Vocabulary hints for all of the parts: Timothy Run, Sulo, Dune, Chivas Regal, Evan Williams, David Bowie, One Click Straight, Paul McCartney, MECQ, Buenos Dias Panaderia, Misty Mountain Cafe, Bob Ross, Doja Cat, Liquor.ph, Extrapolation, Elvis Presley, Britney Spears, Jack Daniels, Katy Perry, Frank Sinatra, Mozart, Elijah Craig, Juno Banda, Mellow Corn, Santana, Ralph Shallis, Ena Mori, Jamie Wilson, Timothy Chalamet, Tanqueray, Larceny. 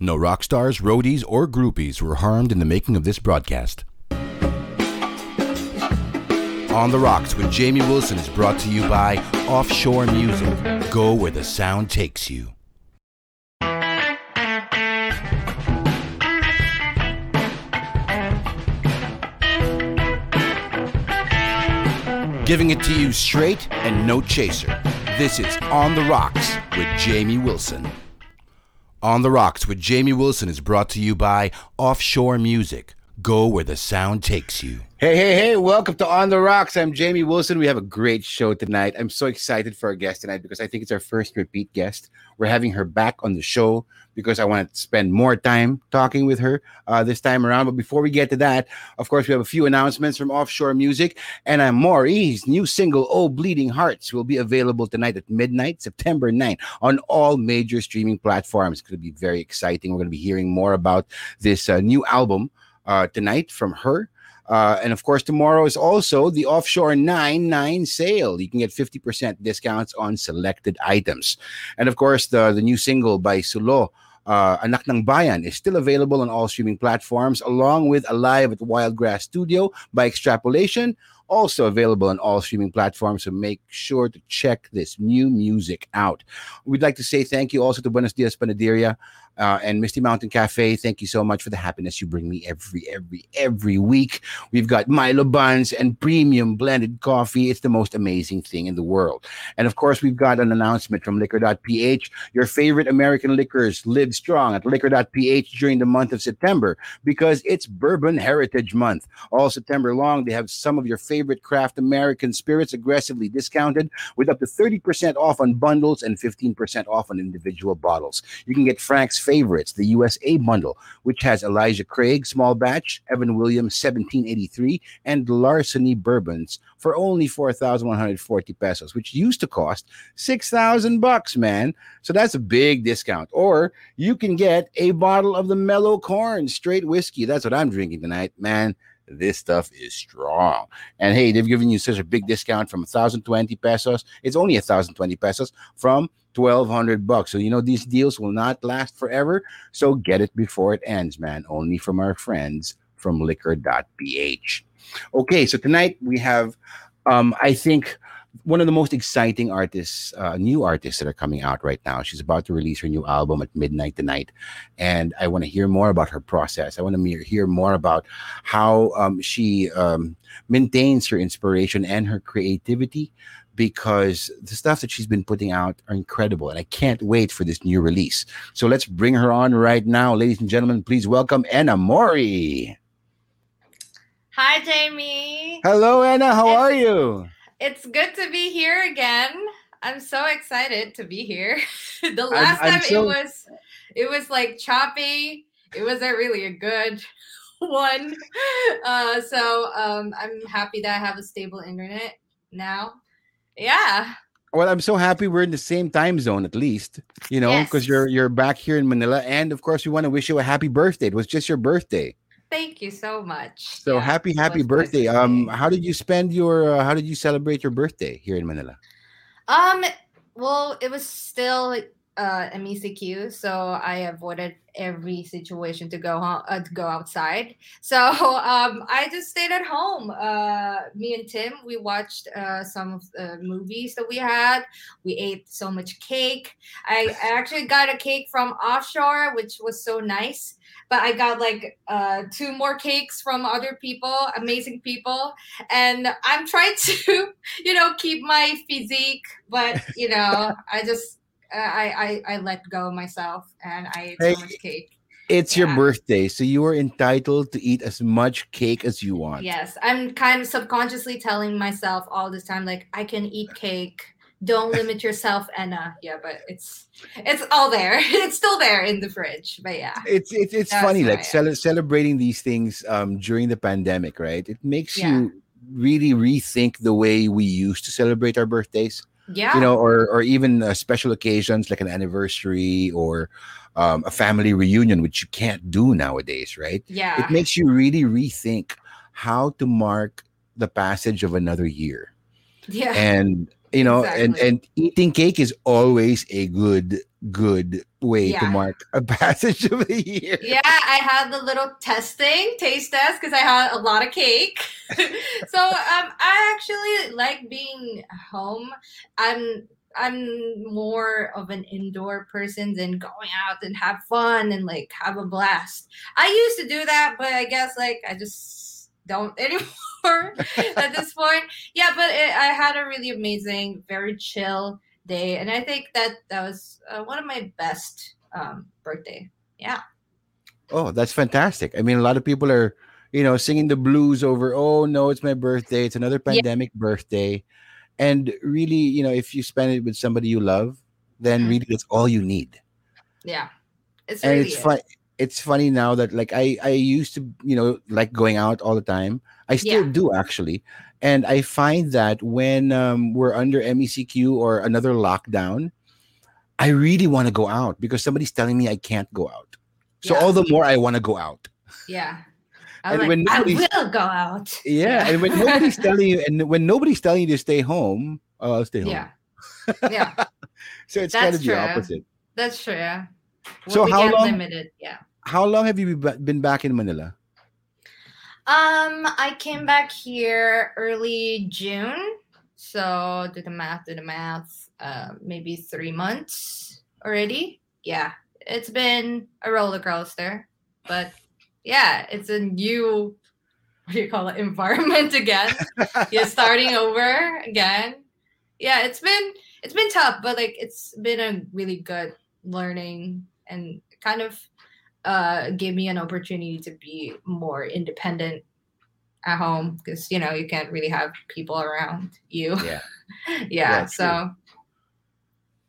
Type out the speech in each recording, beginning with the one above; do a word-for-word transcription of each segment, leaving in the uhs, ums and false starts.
No rock stars, roadies, or groupies were harmed in the making of this broadcast. On the Rocks with Jamie Wilson is brought to you by Offshore Music. Go where the sound takes you. Giving it to you straight and no chaser. This is On the Rocks with Jamie Wilson. On the Rocks with Jamie Wilson is brought to you by Offshore Music. Go where the sound takes you. Hey, hey, hey, welcome to On the Rocks. I'm Jamie Wilson. We have a great show tonight. I'm so excited for our guest tonight because I think it's our first repeat guest. We're having her back on the show because I want to spend more time talking with her uh, this time around. But before we get to that, of course, we have a few announcements from Offshore Music. Ena Mori's new single, Oh Bleeding Hearts, will be available tonight at midnight, September ninth, on all major streaming platforms. It's going to be very exciting. We're going to be hearing more about this uh, new album Uh, tonight from her. Uh, and of course, tomorrow is also the Offshore nine nine sale. You can get fifty percent discounts on selected items. And of course, the, the new single by Sulo, uh, Anak ng Bayan, is still available on all streaming platforms, along with Alive at Wildgrass Studio by Extrapolation, also available on all streaming platforms, so make sure to check this new music out. We'd like to say thank you also to Buenos Dias Panaderia uh, and Misty Mountain Cafe. Thank you so much for the happiness you bring me every, every, every week. We've got Milo buns and premium blended coffee. It's the most amazing thing in the world. And of course, we've got an announcement from Liquor dot P H. Your favorite American liquors live strong at Liquor dot P H during the month of September because it's Bourbon Heritage Month. All September long, they have some of your favorite favorite craft American spirits aggressively discounted with up to thirty percent off on bundles and fifteen percent off on individual bottles. You can get Frank's Favorites, the U S A bundle, which has Elijah Craig small batch, Evan Williams seventeen eighty-three, and Larceny bourbons for only four thousand one hundred forty pesos, which used to cost six thousand bucks, man. So that's a big discount. Or you can get a bottle of the Mellow Corn straight whiskey. That's what I'm drinking tonight, man. This stuff is strong. And hey, they've given you such a big discount from one thousand twenty pesos. It's only one thousand twenty pesos from twelve hundred bucks. So, you know, these deals will not last forever. So get it before it ends, man. Only from our friends from Liquor dot P H. Okay, so tonight we have, um, I think, one of the most exciting artists, uh, new artists that are coming out right now. She's about to release her new album at midnight tonight. And I want to hear more about her process. I want to hear more about how um, she um, maintains her inspiration and her creativity, because the stuff that she's been putting out are incredible. And I can't wait for this new release. So let's bring her on right now. Ladies and gentlemen, please welcome Ena Mori. Hi, Jamie. Hello, Ena. How it's- are you? It's good to be here again. I'm so excited to be here. The last I'm, I'm time so... it was, it was like choppy. It wasn't really a good one. Uh, so um, I'm happy that I have a stable internet now. Yeah. Well, I'm so happy we're in the same time zone, at least, you know, because yes. you're you're back here in Manila, and of course we want to wish you a happy birthday. It was just your birthday. Thank you so much. So yeah, happy, happy birthday. birthday. Um, how did you spend your, uh, how did you celebrate your birthday here in Manila? Um, well, it was still uh, M E C Q, so I avoided every situation to go home, uh, to go outside. So um, I just stayed at home. Uh, me and Tim, we watched uh, some of the movies that we had. We ate so much cake. I, I actually got a cake from Offshore, which was so nice. But I got like uh, two more cakes from other people, amazing people. And I'm trying to, you know, keep my physique. But, you know, I just, uh, I, I I let go of myself and I ate hey, so much cake. It's yeah. your birthday. So you are entitled to eat as much cake as you want. Yes. I'm kind of subconsciously telling myself all this time, like, I can eat cake. Don't limit yourself, Ena. Yeah, but it's it's all there. It's still there in the fridge. But yeah, it's it's it's That's funny. Like cel- celebrating these things um, during the pandemic, right? It makes yeah. you really rethink the way we used to celebrate our birthdays. Yeah, you know, or or even uh, special occasions like an anniversary or um, a family reunion, which you can't do nowadays, right? Yeah, it makes you really rethink how to mark the passage of another year. Yeah, and. You know, exactly. and, and eating cake is always a good good way yeah. to mark a passage of a year. Yeah, I had the little testing, taste test, because I had a lot of cake. so um, I actually like being home. I'm I'm more of an indoor person than going out and have fun and like have a blast. I used to do that, but I guess like I just don't anymore at this point. Yeah, but it, I had a really amazing, very chill day, and I think that that was uh, one of my best um birthday. Yeah. Oh, that's fantastic. I mean, a lot of people are, you know, singing the blues over, oh no, it's my birthday, it's another pandemic yeah. birthday. And really, you know, if you spend it with somebody you love, then really that's all you need. Yeah. It's and really it's fun. It's funny now that like I, I used to, you know, like going out all the time. I still yeah. do actually. And I find that when um, we're under M E C Q or another lockdown, I really want to go out because somebody's telling me I can't go out. So yeah. all the more I want to go out. Yeah. I'm and like, when I will go out. Yeah, yeah. And when nobody's telling you, and when nobody's telling you to stay home, oh, I'll stay home. Yeah. Yeah. So it's That's kind of true. the opposite. That's true. Yeah. When so how long? Limited, yeah. How long have you been back in Manila? Um, I came back here early June, so do the math, do the math. Uh, maybe three months already. Yeah, it's been a roller coaster, but yeah, it's a new, what do you call it, environment again. You're starting over again. Yeah, it's been it's been tough, but like it's been a really good learning and kind of. Uh, gave me an opportunity to be more independent at home because, you know, you can't really have people around you. Yeah. yeah, yeah. So,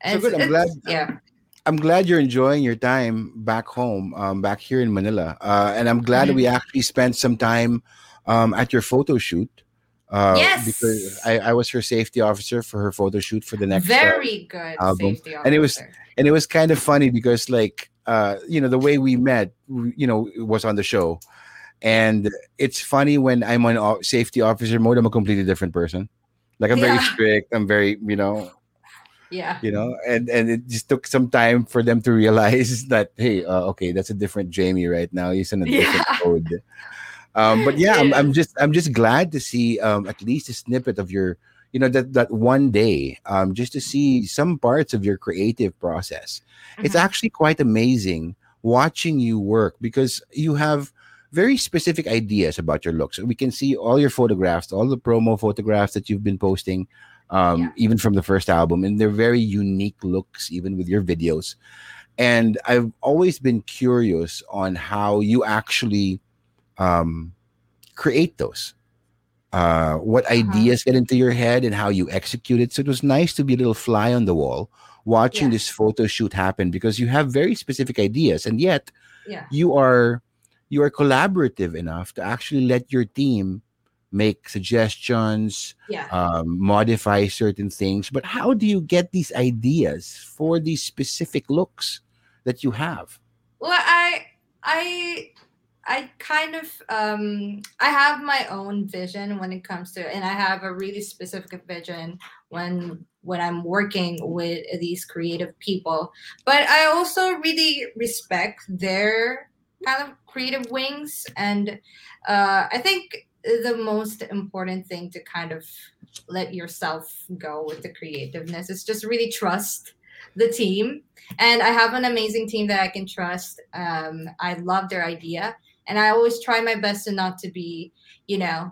so good. I'm glad. Yeah. I'm glad you're enjoying your time back home, um, back here in Manila. Uh, and I'm glad mm-hmm. we actually spent some time um, at your photo shoot. Uh, yes. Because I, I was her safety officer for her photo shoot for the next Very uh, good album. Safety officer. And it was, and it was kind of funny because like, Uh, you know, the way we met, you know, was on the show. And it's funny when I'm on safety officer mode, I'm a completely different person. Like I'm yeah. very strict. I'm very, you know, yeah, you know, and, and it just took some time for them to realize that, hey, uh, okay, that's a different Jamie right now. He's in a different yeah. mode. Um, but yeah, I'm, I'm just, I'm just glad to see um, at least a snippet of your, you know, that, that one day, um, just to see some parts of your creative process. Mm-hmm. It's actually quite amazing watching you work because you have very specific ideas about your looks. We can see all your photographs, all the promo photographs that you've been posting, um, yeah. even from the first album. And they're very unique looks, even with your videos. And I've always been curious on how you actually um, create those. Uh, what uh-huh. ideas get into your head and how you execute it. So it was nice to be a little fly on the wall watching yeah. this photo shoot happen because you have very specific ideas and yet yeah. you are you are collaborative enough to actually let your team make suggestions, yeah. um, modify certain things. But how do you get these ideas for these specific looks that you have? Well, I I... I kind of, um, I have my own vision when it comes to, and I have a really specific vision when when I'm working with these creative people. But I also really respect their kind of creative wings. And uh, I think the most important thing to kind of let yourself go with the creativeness is just really trust the team. And I have an amazing team that I can trust. Um, I love their idea. And I always try my best to not to be, you know,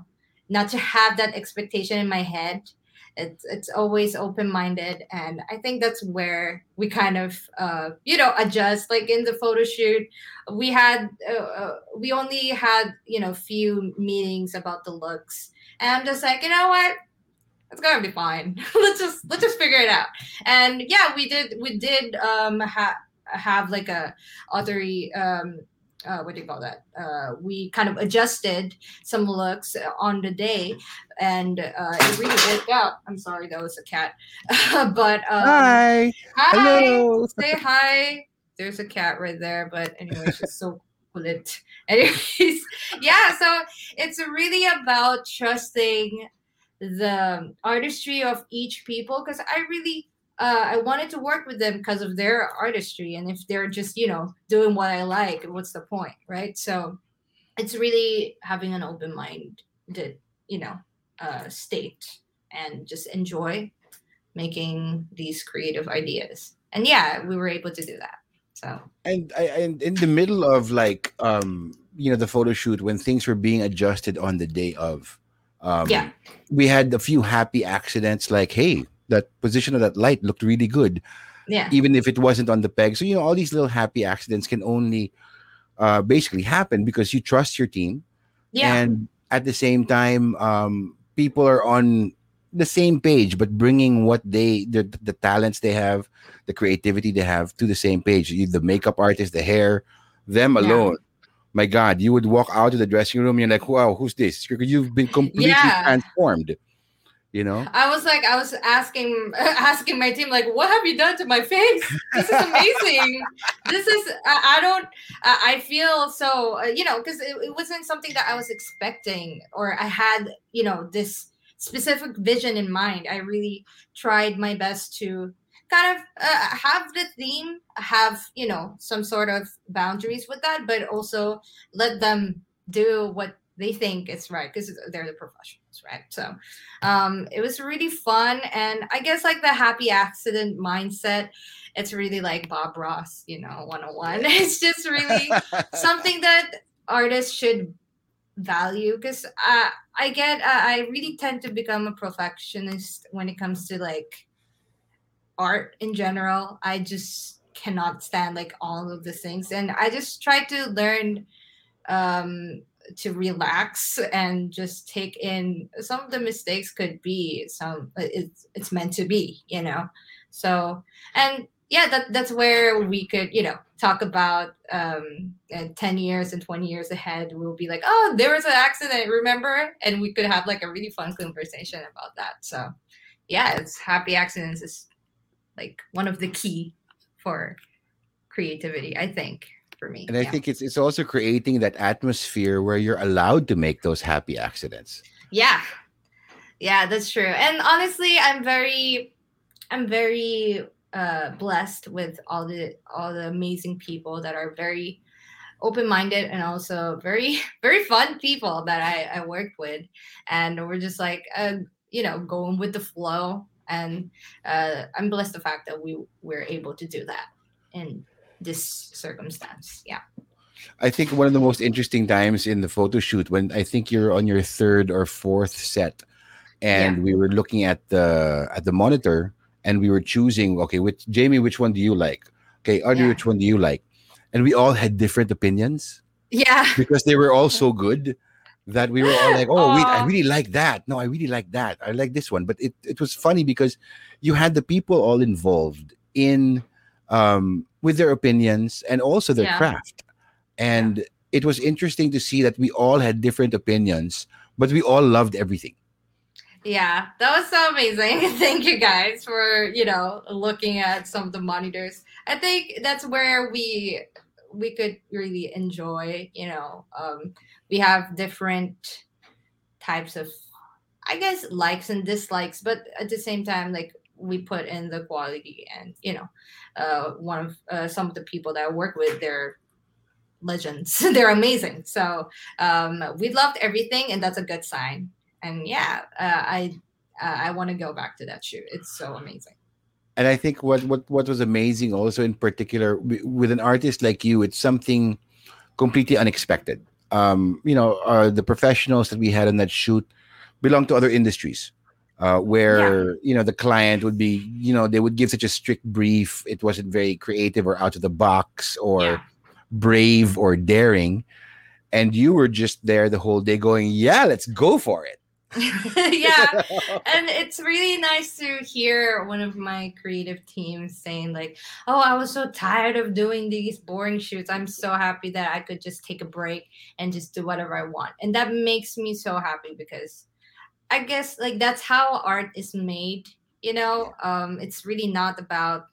not to have that expectation in my head. It's it's always open-minded. And I think that's where we kind of, uh, you know, adjust. Like in the photo shoot, we had, uh, we only had, you know, few meetings about the looks. And I'm just like, you know what? It's going to be fine. let's just, let's just figure it out. And yeah, we did, we did um, ha- have like a authory, um, Uh, what do you call that? Uh, we kind of adjusted some looks on the day, and uh, it really worked out. I'm sorry, that was a cat. but um, hi, hi, hello. Say hi. There's a cat right there, but anyway, she's so lit. Anyways, yeah. So it's really about trusting the artistry of each people because I really uh, I wanted to work with them because of their artistry. And if they're just, you know, doing what I like, what's the point, right? So it's really having an open mind to, you know, uh, state and just enjoy making these creative ideas. And yeah, we were able to do that. So and, and in the middle of like, um, you know, the photo shoot, when things were being adjusted on the day of, um, yeah. we had a few happy accidents like, hey, that position of that light looked really good. Yeah. Even if it wasn't on the peg. So, you know, all these little happy accidents can only uh, basically happen because you trust your team. Yeah. And at the same time, um, people are on the same page, but bringing what they, the, the talents they have, the creativity they have to the same page. You, the makeup artist, the hair, them alone. Yeah. My God, you would walk out of the dressing room and you're like, wow, who's this? You've been completely yeah. transformed. You know, I was like, I was asking, asking my team, like, what have you done to my face? This is amazing. This is, I, I don't, I feel so, you know, because it, it wasn't something that I was expecting, or I had, you know, this specific vision in mind. I really tried my best to kind of uh, have the theme, have, you know, some sort of boundaries with that, but also let them do what they think it's right, because they're the professionals, right? So um, it was really fun. And I guess like the happy accident mindset, it's really like Bob Ross, you know, one oh one. It's just really something that artists should value, because I, I get, uh, I really tend to become a perfectionist when it comes to like art in general. I just cannot stand like all of the things. And I just try to learn, um, to relax and just take in some of the mistakes could be some it's it's meant to be, you know. So and yeah, that that's where we could, you know, talk about um ten years and twenty years ahead. We'll be like, oh, there was an accident, remember? And we could have like a really fun conversation about that. So yeah, it's happy accidents is like one of the key for creativity, I think. For me. And I yeah. think it's it's also creating that atmosphere where you're allowed to make those happy accidents. Yeah. Yeah, that's true. And honestly, I'm very I'm very uh, blessed with all the all the amazing people that are very open-minded and also very, very fun people that I, I worked with. And we're just like, uh, you know, going with the flow. And uh, I'm blessed the fact that we were able to do that. And this circumstance. Yeah. I think one of the most interesting times in the photo shoot when I think you're on your third or fourth set and yeah. we were looking at the at the monitor and we were choosing, okay, which Jamie, which one do you like? Okay, Audrey, yeah. which one do you like? And we all had different opinions. Yeah. Because they were all so good that we were all like, oh, wait, I really like that. No, I really like that. I like this one. But it, it was funny because you had the people all involved in um with their opinions and also their yeah. craft. And yeah. it was interesting to see that we all had different opinions, but we all loved everything. Yeah, that was so amazing. Thank you guys for, you know, looking at some of the monitors. I think that's where we we could really enjoy, you know, um we have different types of, I guess, likes and dislikes, but at the same time, like, we put in the quality. And, you know, uh, one of uh, some of the people that I work with, they're legends. They're amazing. So um, we loved everything, and that's a good sign. And yeah, uh, I uh, I want to go back to that shoot. It's so amazing. And I think what what what was amazing also in particular with an artist like you, it's something completely unexpected. Um, you know, uh, the professionals that we had on that shoot belong to other industries. Uh, where, yeah. you know, the client would be, you know, they would give such a strict brief. It wasn't very creative or out of the box or yeah. brave or daring. And you were just there the whole day going, yeah, let's go for it. Yeah. And it's really nice to hear one of my creative teams saying like, oh, I was so tired of doing these boring shoots. I'm so happy that I could just take a break and just do whatever I want. And that makes me so happy because I guess like that's how art is made, you know. Um, it's really not about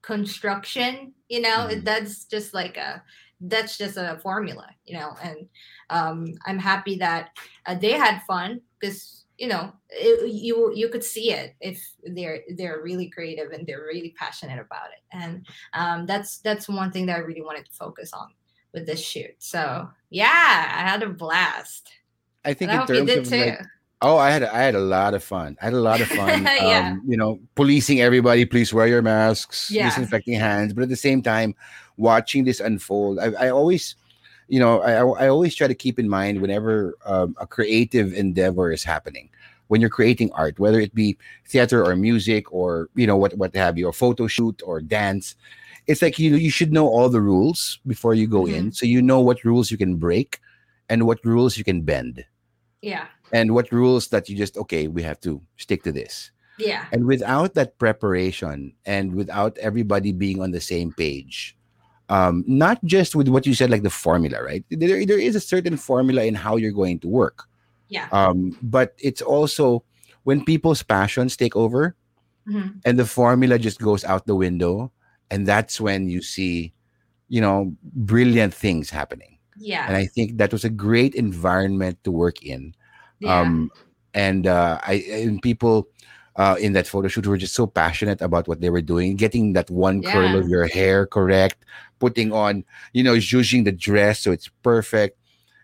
construction, you know. Mm-hmm. That's just like a that's just a formula, you know. And um, I'm happy that uh, they had fun because you know, it, you you could see it if they're they're really creative and they're really passionate about it. And um, that's that's one thing that I really wanted to focus on with this shoot. So yeah, I had a blast. I think and in I terms of too. Like, oh, I had I had a lot of fun. I had a lot of fun. yeah. um, you know, policing everybody. Please wear your masks. Yeah. Disinfecting hands. But at the same time, watching this unfold, I, I always. You know, I I always try to keep in mind whenever um, a creative endeavor is happening, when you're creating art, whether it be theater or music or, you know, what what have you, or photo shoot or dance, it's like you you should know all the rules before you go mm-hmm. in. So you know what rules you can break and what rules you can bend. Yeah. And what rules that you just, okay, we have to stick to this. Yeah. And without that preparation and without everybody being on the same page, Um, not just with what you said, like the formula, right? There, there is a certain formula in how you're going to work. Yeah. Um, but it's also when people's passions take over mm-hmm. and the formula just goes out the window. And that's when you see, you know, brilliant things happening. Yeah. And I think that was a great environment to work in. Yeah. Um, and uh, I and people... Uh, in that photo shoot, we were just so passionate about what they were doing, getting that one yeah. curl of your hair correct, putting on, you know, zhuzhing the dress so it's perfect.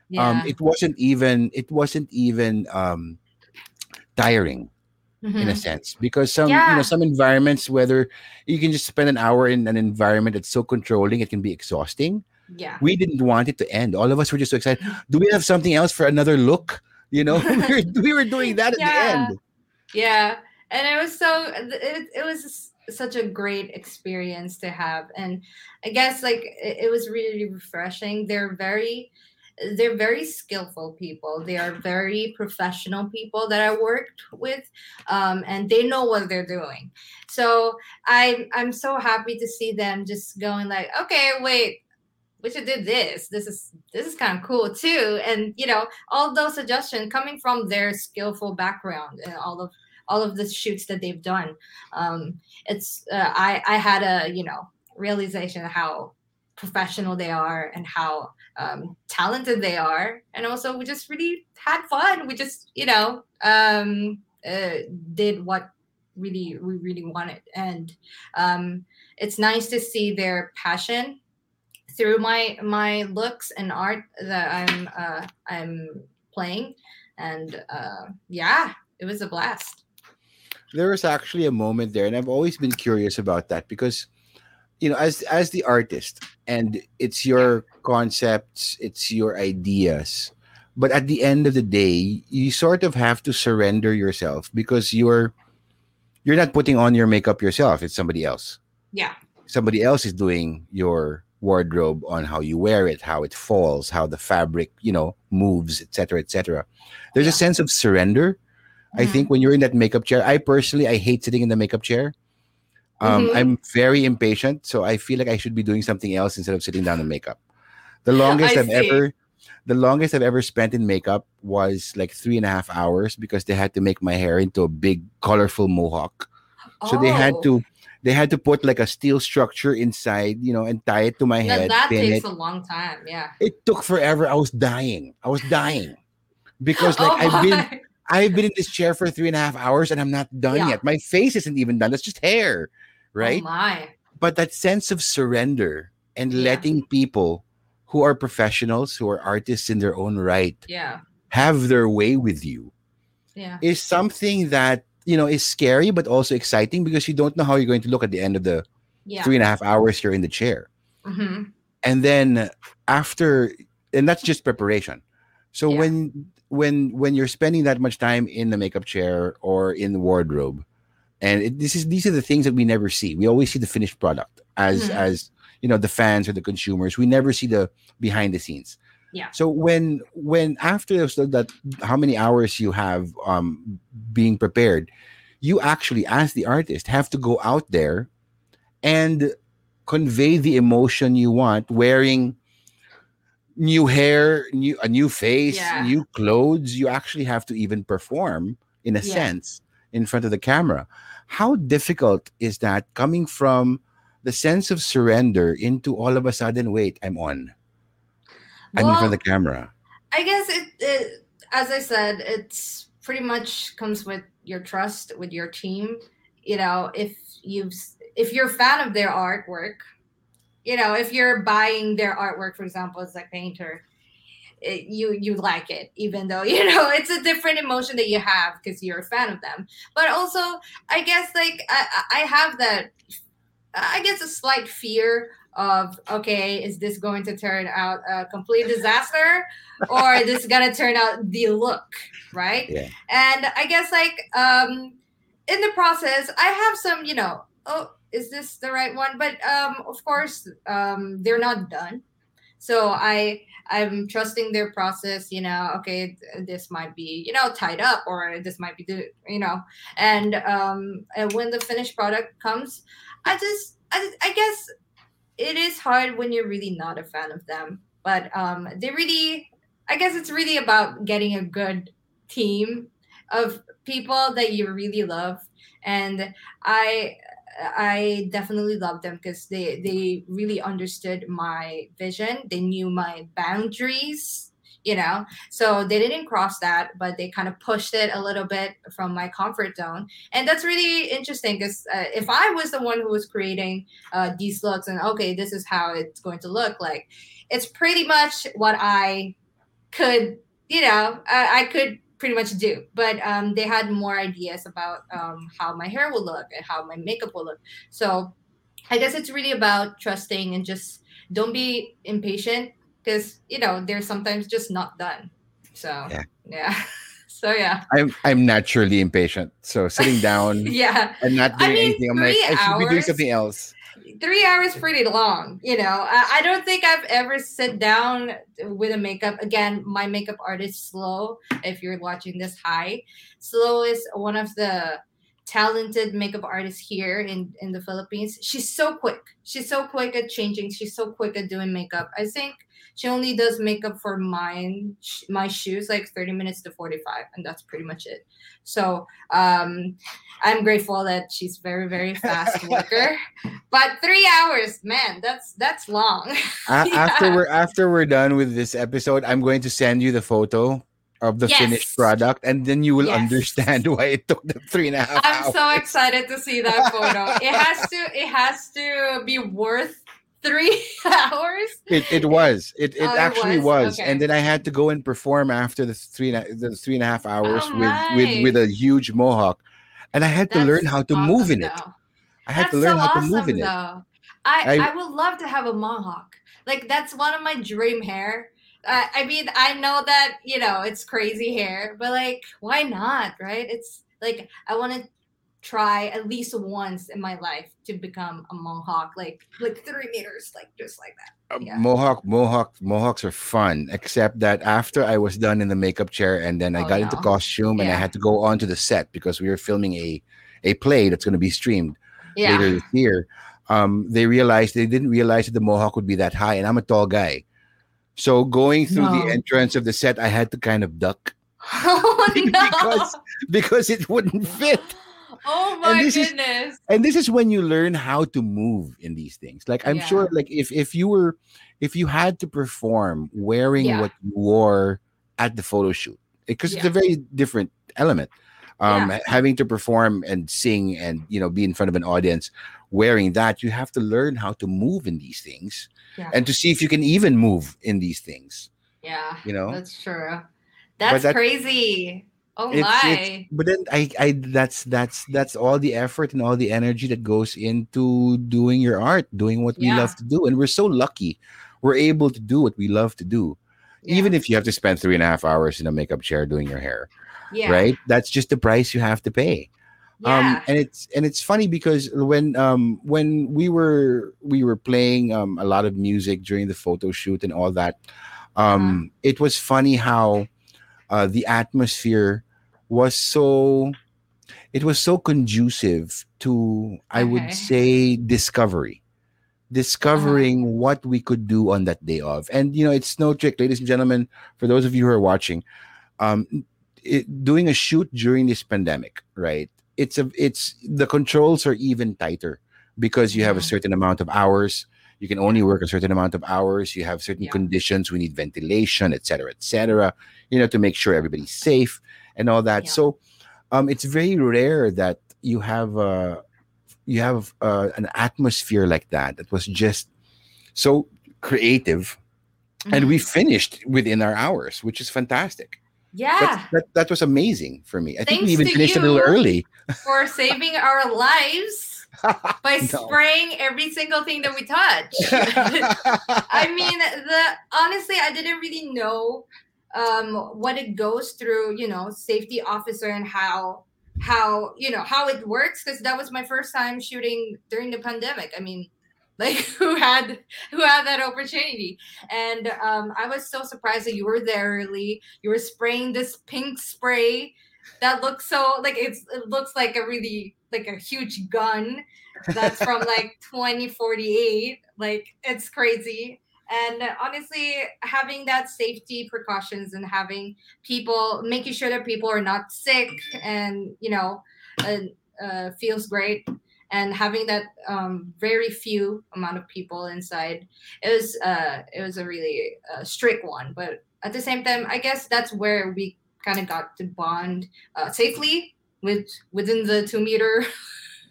Yeah. Um, it wasn't even, it wasn't even um, tiring mm-hmm. in a sense, because some, yeah. you know, some environments, whether you can just spend an hour in an environment that's so controlling, it can be exhausting. Yeah, we didn't want it to end. All of us were just so excited. Do we have something else for another look? You know, we, were, we were doing that at yeah. the end. Yeah. And it was so, it, it was such a great experience to have. And I guess like it, it was really refreshing. They're very, they're very skillful people. They are very professional people that I worked with um, and they know what they're doing. So I, I'm so happy to see them just going like, okay, wait, we should do this. This is, this is kind of cool too. And, you know, all those suggestions coming from their skillful background and all of all of the shoots that they've done. Um, it's, uh, I, I had a, you know, realization of how professional they are and how um, talented they are. And also we just really had fun. We just, you know, um, uh, did what really, we really wanted. And um, it's nice to see their passion through my, my looks and art that I'm, uh, I'm playing. And uh, yeah, it was a blast. There was actually a moment there, and I've always been curious about that because, you know, as as the artist, and it's your concepts, it's your ideas, but at the end of the day, you sort of have to surrender yourself because you're you're not putting on your makeup yourself. It's somebody else. Yeah. Somebody else is doing your wardrobe on how you wear it, how it falls, how the fabric, you know, moves, et cetera, et cetera. There's yeah. a sense of surrender. I think when you're in that makeup chair, I personally, I hate sitting in the makeup chair. Um, mm-hmm. I'm very impatient. So I feel like I should be doing something else instead of sitting down in makeup. The longest I I've see. ever, the longest I've ever spent in makeup was like three and a half hours because they had to make my hair into a big, colorful mohawk. Oh. So they had to, they had to put like a steel structure inside, you know, and tie it to my now head. That takes it. a long time. Yeah. It took forever. I was dying. I was dying because like oh I've been... I've been in this chair for three and a half hours and I'm not done yeah. yet. My face isn't even done. That's just hair, right? Oh my. But that sense of surrender and yeah. letting people who are professionals, who are artists in their own right, yeah. have their way with you yeah. is something that, you know, is scary but also exciting because you don't know how you're going to look at the end of the yeah. three and a half hours you're in the chair. Mm-hmm. And then after, and that's just preparation. So yeah. when... When when you're spending that much time in the makeup chair or in the wardrobe, and it, this is these are the things that we never see. We always see the finished product as mm-hmm. as you know the fans or the consumers. We never see the behind the scenes. Yeah. So when when after that, how many hours you have um, being prepared, you actually as the artist have to go out there and convey the emotion you want wearing. New hair, new a new face, yeah. new clothes. You actually have to even perform, in a yeah. sense, in front of the camera. How difficult is that coming from the sense of surrender into all of a sudden, wait, I'm on. I'm well, in front of the camera. I guess, it, it. as I said, it's pretty much comes with your trust with your team. You know, if you've if you're a fan of their artwork, you know, if you're buying their artwork, for example, as a painter, it, you you like it, even though, you know, it's a different emotion that you have because you're a fan of them. But also, I guess, like, I, I have that, I guess, a slight fear of, okay, is this going to turn out a complete disaster or is this going to turn out the look, right? Yeah. And I guess, like, um, in the process, I have some, you know, oh, is this the right one? But um, of course, um, they're not done. So I, I'm trusting their process, you know, okay, this might be, you know, tied up or this might be, you know, and, um, and when the finished product comes, I just, I, I guess it is hard when you're really not a fan of them, but um, they really, I guess it's really about getting a good team of people that you really love. And I, I definitely love them because they, they really understood my vision. They knew my boundaries, you know, so they didn't cross that, but they kind of pushed it a little bit from my comfort zone. And that's really interesting because uh, if I was the one who was creating uh, these looks and, okay, this is how it's going to look like, it's pretty much what I could, you know, I, I could pretty much do, but um, they had more ideas about um, how my hair will look and how my makeup will look. So I guess it's really about trusting and just don't be impatient because, you know, they're sometimes just not done. So, yeah. yeah. So, yeah. I'm I'm naturally impatient. So sitting down yeah. and not doing I mean, anything, I'm like, I should hours, be doing something else. Three hours pretty long, you know. I, I don't think I've ever sit down with a makeup. Again, my makeup artist, Slow, if you're watching this, hi. Slow is one of the talented makeup artists here in, in the Philippines. She's so quick. She's so quick at changing. She's so quick at doing makeup. I think she only does makeup for mine, my shoes, like thirty minutes to forty-five, and that's pretty much it. So um, I'm grateful that she's very, very fast worker. But three hours, man, that's that's long. yeah. After we're after we're done with this episode, I'm going to send you the photo of the yes. finished product, and then you will yes. understand why it took them three and a half I'm hours. So excited to see that photo. It has to, it has to be worth Three hours. It it was. It it oh, actually it was. was. Okay. And then I had to go and perform after the three the three and a half hours oh, with, nice. with with a huge mohawk, and I had That's to learn how to awesome, move in though. it. I had That's to learn so how awesome, to move in though. it. I, I I would love to have a mohawk. Like that's one of my dream hair. I, I mean, I know that, you know, it's crazy hair, but like, why not? Right? It's like I want to try at least once in my life to become a mohawk, like like three meters, like just like that. Yeah. Uh, mohawk, mohawk, mohawks are fun. Except that after I was done in the makeup chair, and then I oh, got no. into costume, yeah. and I had to go on to the set because we were filming a a play that's going to be streamed yeah. later this year. Um, they realized they didn't realize that the mohawk would be that high, and I'm a tall guy, so going through no. the entrance of the set, I had to kind of duck oh, no. because because it wouldn't fit. Oh my and goodness. Is, and this is when you learn how to move in these things. Like I'm yeah. sure like if, if you were if you had to perform wearing yeah. what you wore at the photo shoot, because it, yeah. it's a very different element. Um yeah. having to perform and sing and, you know, be in front of an audience wearing that, you have to learn how to move in these things yeah. and to see if you can even move in these things. Yeah. You know? That's true. That's, that's crazy. Oh it's, my! It's, but then I, I, that's that's that's all the effort and all the energy that goes into doing your art, doing what yeah. we love to do, and we're so lucky, we're able to do what we love to do, yeah. even if you have to spend three and a half hours in a makeup chair doing your hair, yeah. right? That's just the price you have to pay. Yeah. Um, and it's and it's funny because when um when we were we were playing um a lot of music during the photo shoot and all that, um yeah. it was funny how. Uh, the atmosphere was so, it was so conducive to, I okay. would say, discovery. Discovering uh-huh. what we could do on that day of. And, you know, it's no trick, ladies and gentlemen, for those of you who are watching, um, it, doing a shoot during this pandemic, right? It's a, it's the controls are even tighter because you have yeah. a certain amount of hours. You can only work a certain amount of hours. You have certain yeah. conditions. We need ventilation, et cetera, et cetera, you know, to make sure everybody's safe. and all that. Yeah. So um, it's very rare that you have a, you have a, an atmosphere like that that was just so creative. Mm-hmm. And we finished within our hours, which is fantastic. Yeah. That, that, that was amazing for me. I Thanks think we even finished a little early. For saving our lives by no. spraying every single thing that we touch. I mean, the honestly, I didn't really know um, what it goes through, you know, safety officer and how, how you know, how it works. Because that was my first time shooting during the pandemic. I mean, like who had who had that opportunity? And um, I was so surprised that you were there early. You were spraying this pink spray that looks so like it's it looks like a really like a huge gun that's from like twenty forty-eight. Like it's crazy. And honestly, having that safety precautions and having people making sure that people are not sick and you know uh, uh, feels great. And having that um, very few amount of people inside, it was uh, it was a really uh, strict one. But at the same time, I guess that's where we kind of got to bond uh, safely with within the two meter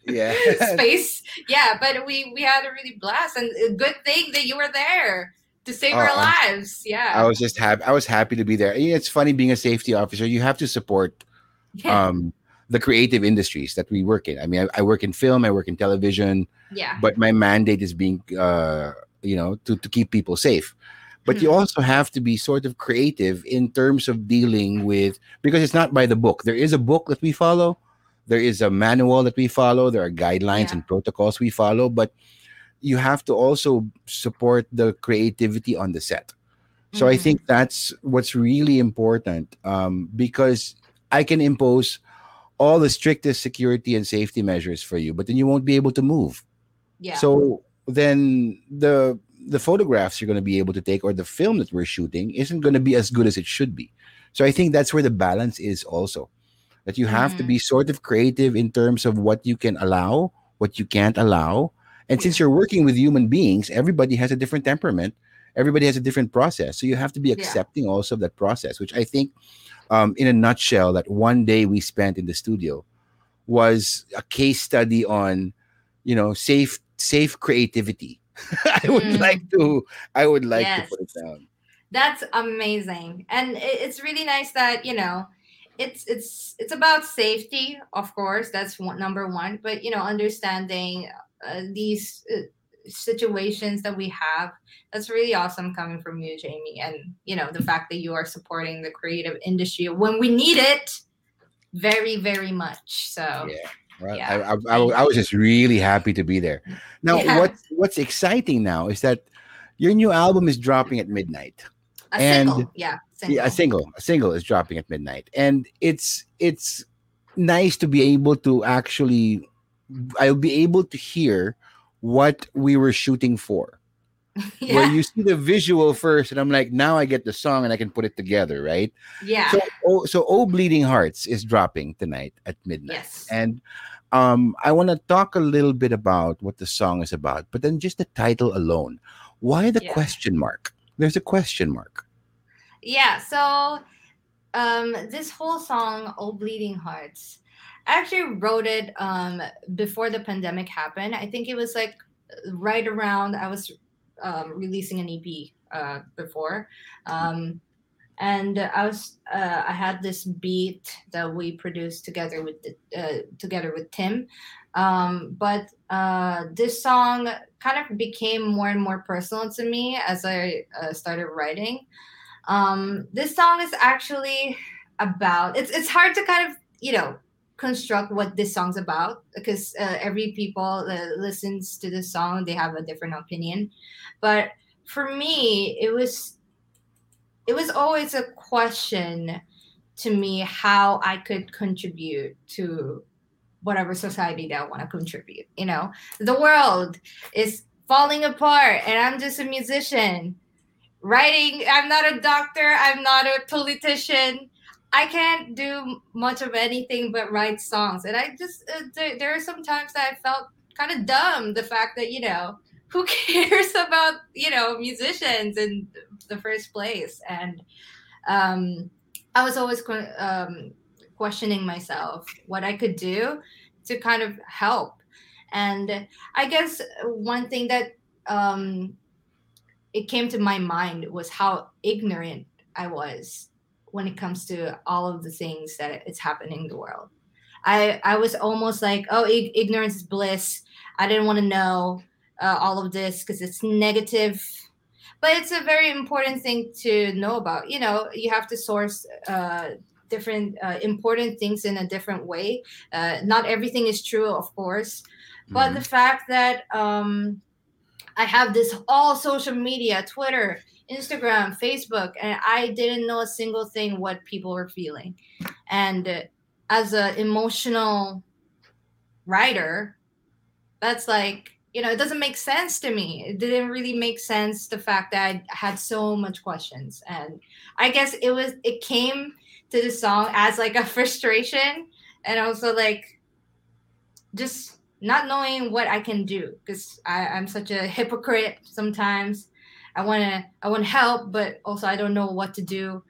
yeah. space. Yeah, but we, we had a really blast, and a good thing that you were there to save oh, our I'm, lives. Yeah, I was just happy. I was happy to be there. It's funny being a safety officer. You have to support. Yeah. Um, the creative industries that we work in. I mean, I, I work in film, I work in television, yeah. But my mandate is being, uh, you know, to, to keep people safe. But mm-hmm. you also have to be sort of creative in terms of dealing with, because it's not by the book. There is a book that we follow. There is a manual that we follow. There are guidelines yeah. and protocols we follow, but you have to also support the creativity on the set. So mm-hmm. I think that's what's really important um, because I can impose all the strictest security and safety measures for you, but then you won't be able to move. Yeah. So then the the photographs you're going to be able to take or the film that we're shooting isn't going to be as good as it should be. So I think that's where the balance is also, that you have mm-hmm. to be sort of creative in terms of what you can allow, what you can't allow. And since you're working with human beings, everybody has a different temperament. Everybody has a different process. So you have to be accepting yeah. also of that process, which I think um, in a nutshell, that one day we spent in the studio was a case study on, you know, safe, safe creativity. I would mm. like to, I would like yes. to put it down. That's amazing. And it's really nice that, you know, it's, it's, it's about safety, of course, that's one, number one, but, you know, understanding uh, these uh, situations that we have. That's really awesome coming from you, Jamie. And, you know, the fact that you are supporting the creative industry when we need it very, very much. So, yeah, right. yeah. I, I, I was just really happy to be there. Now, yeah. what, what's exciting now is that your new album is dropping at midnight. A and single, yeah. Single. yeah a single. A single is dropping at midnight. And it's it's nice to be able to actually, I'll be able to hear what we were shooting for. Yeah. Where you see the visual first, and I'm like, now I get the song and I can put it together, right? Yeah. So, oh, so "Oh Bleeding Hearts" is dropping tonight at midnight, yes. and um, I want to talk a little bit about what the song is about. But then, just the title alone, why the yeah. question mark? There's a question mark. Yeah. So, um, this whole song, "Oh Bleeding Hearts," I actually wrote it um before the pandemic happened. I think it was like right around I was. Um, releasing an E P uh, before, um, and I was uh, I had this beat that we produced together with the, uh, together with Tim, um, but uh, this song kind of became more and more personal to me as I uh, started writing. Um, this song is actually about it's it's hard to kind of you know construct what this song's about because uh, every people that listens to this song they have a different opinion, but for me it was it was always a question to me how I could contribute to whatever society that I want to contribute. You know, the world is falling apart and I'm just a musician writing. I'm not a doctor, I'm not a politician, I can't do much of anything but write songs. And I just, uh, there, there are some times that I felt kind of dumb, the fact that, you know, who cares about, you know, musicians in the first place? And um, I was always um, questioning myself, what I could do to kind of help. And I guess one thing that um, it came to my mind was how ignorant I was when it comes to all of the things that it's happening in the world. I, I was almost like, oh, ig- ignorance is bliss. I didn't want to know uh, all of this because it's negative. But it's a very important thing to know about. You know, you have to source uh, different uh, important things in a different way. Uh, not everything is true, of course. Mm-hmm. But the fact that um, I have this all social media, Twitter, Instagram, Facebook, and I didn't know a single thing what people were feeling. And uh, as an emotional writer, that's like, you know, it doesn't make sense to me. It didn't really make sense, the fact that I had so much questions. And I guess it was, it came to the song as like a frustration and also like just not knowing what I can do, because I'm such a hypocrite sometimes. I want to, I want help, but also I don't know what to do.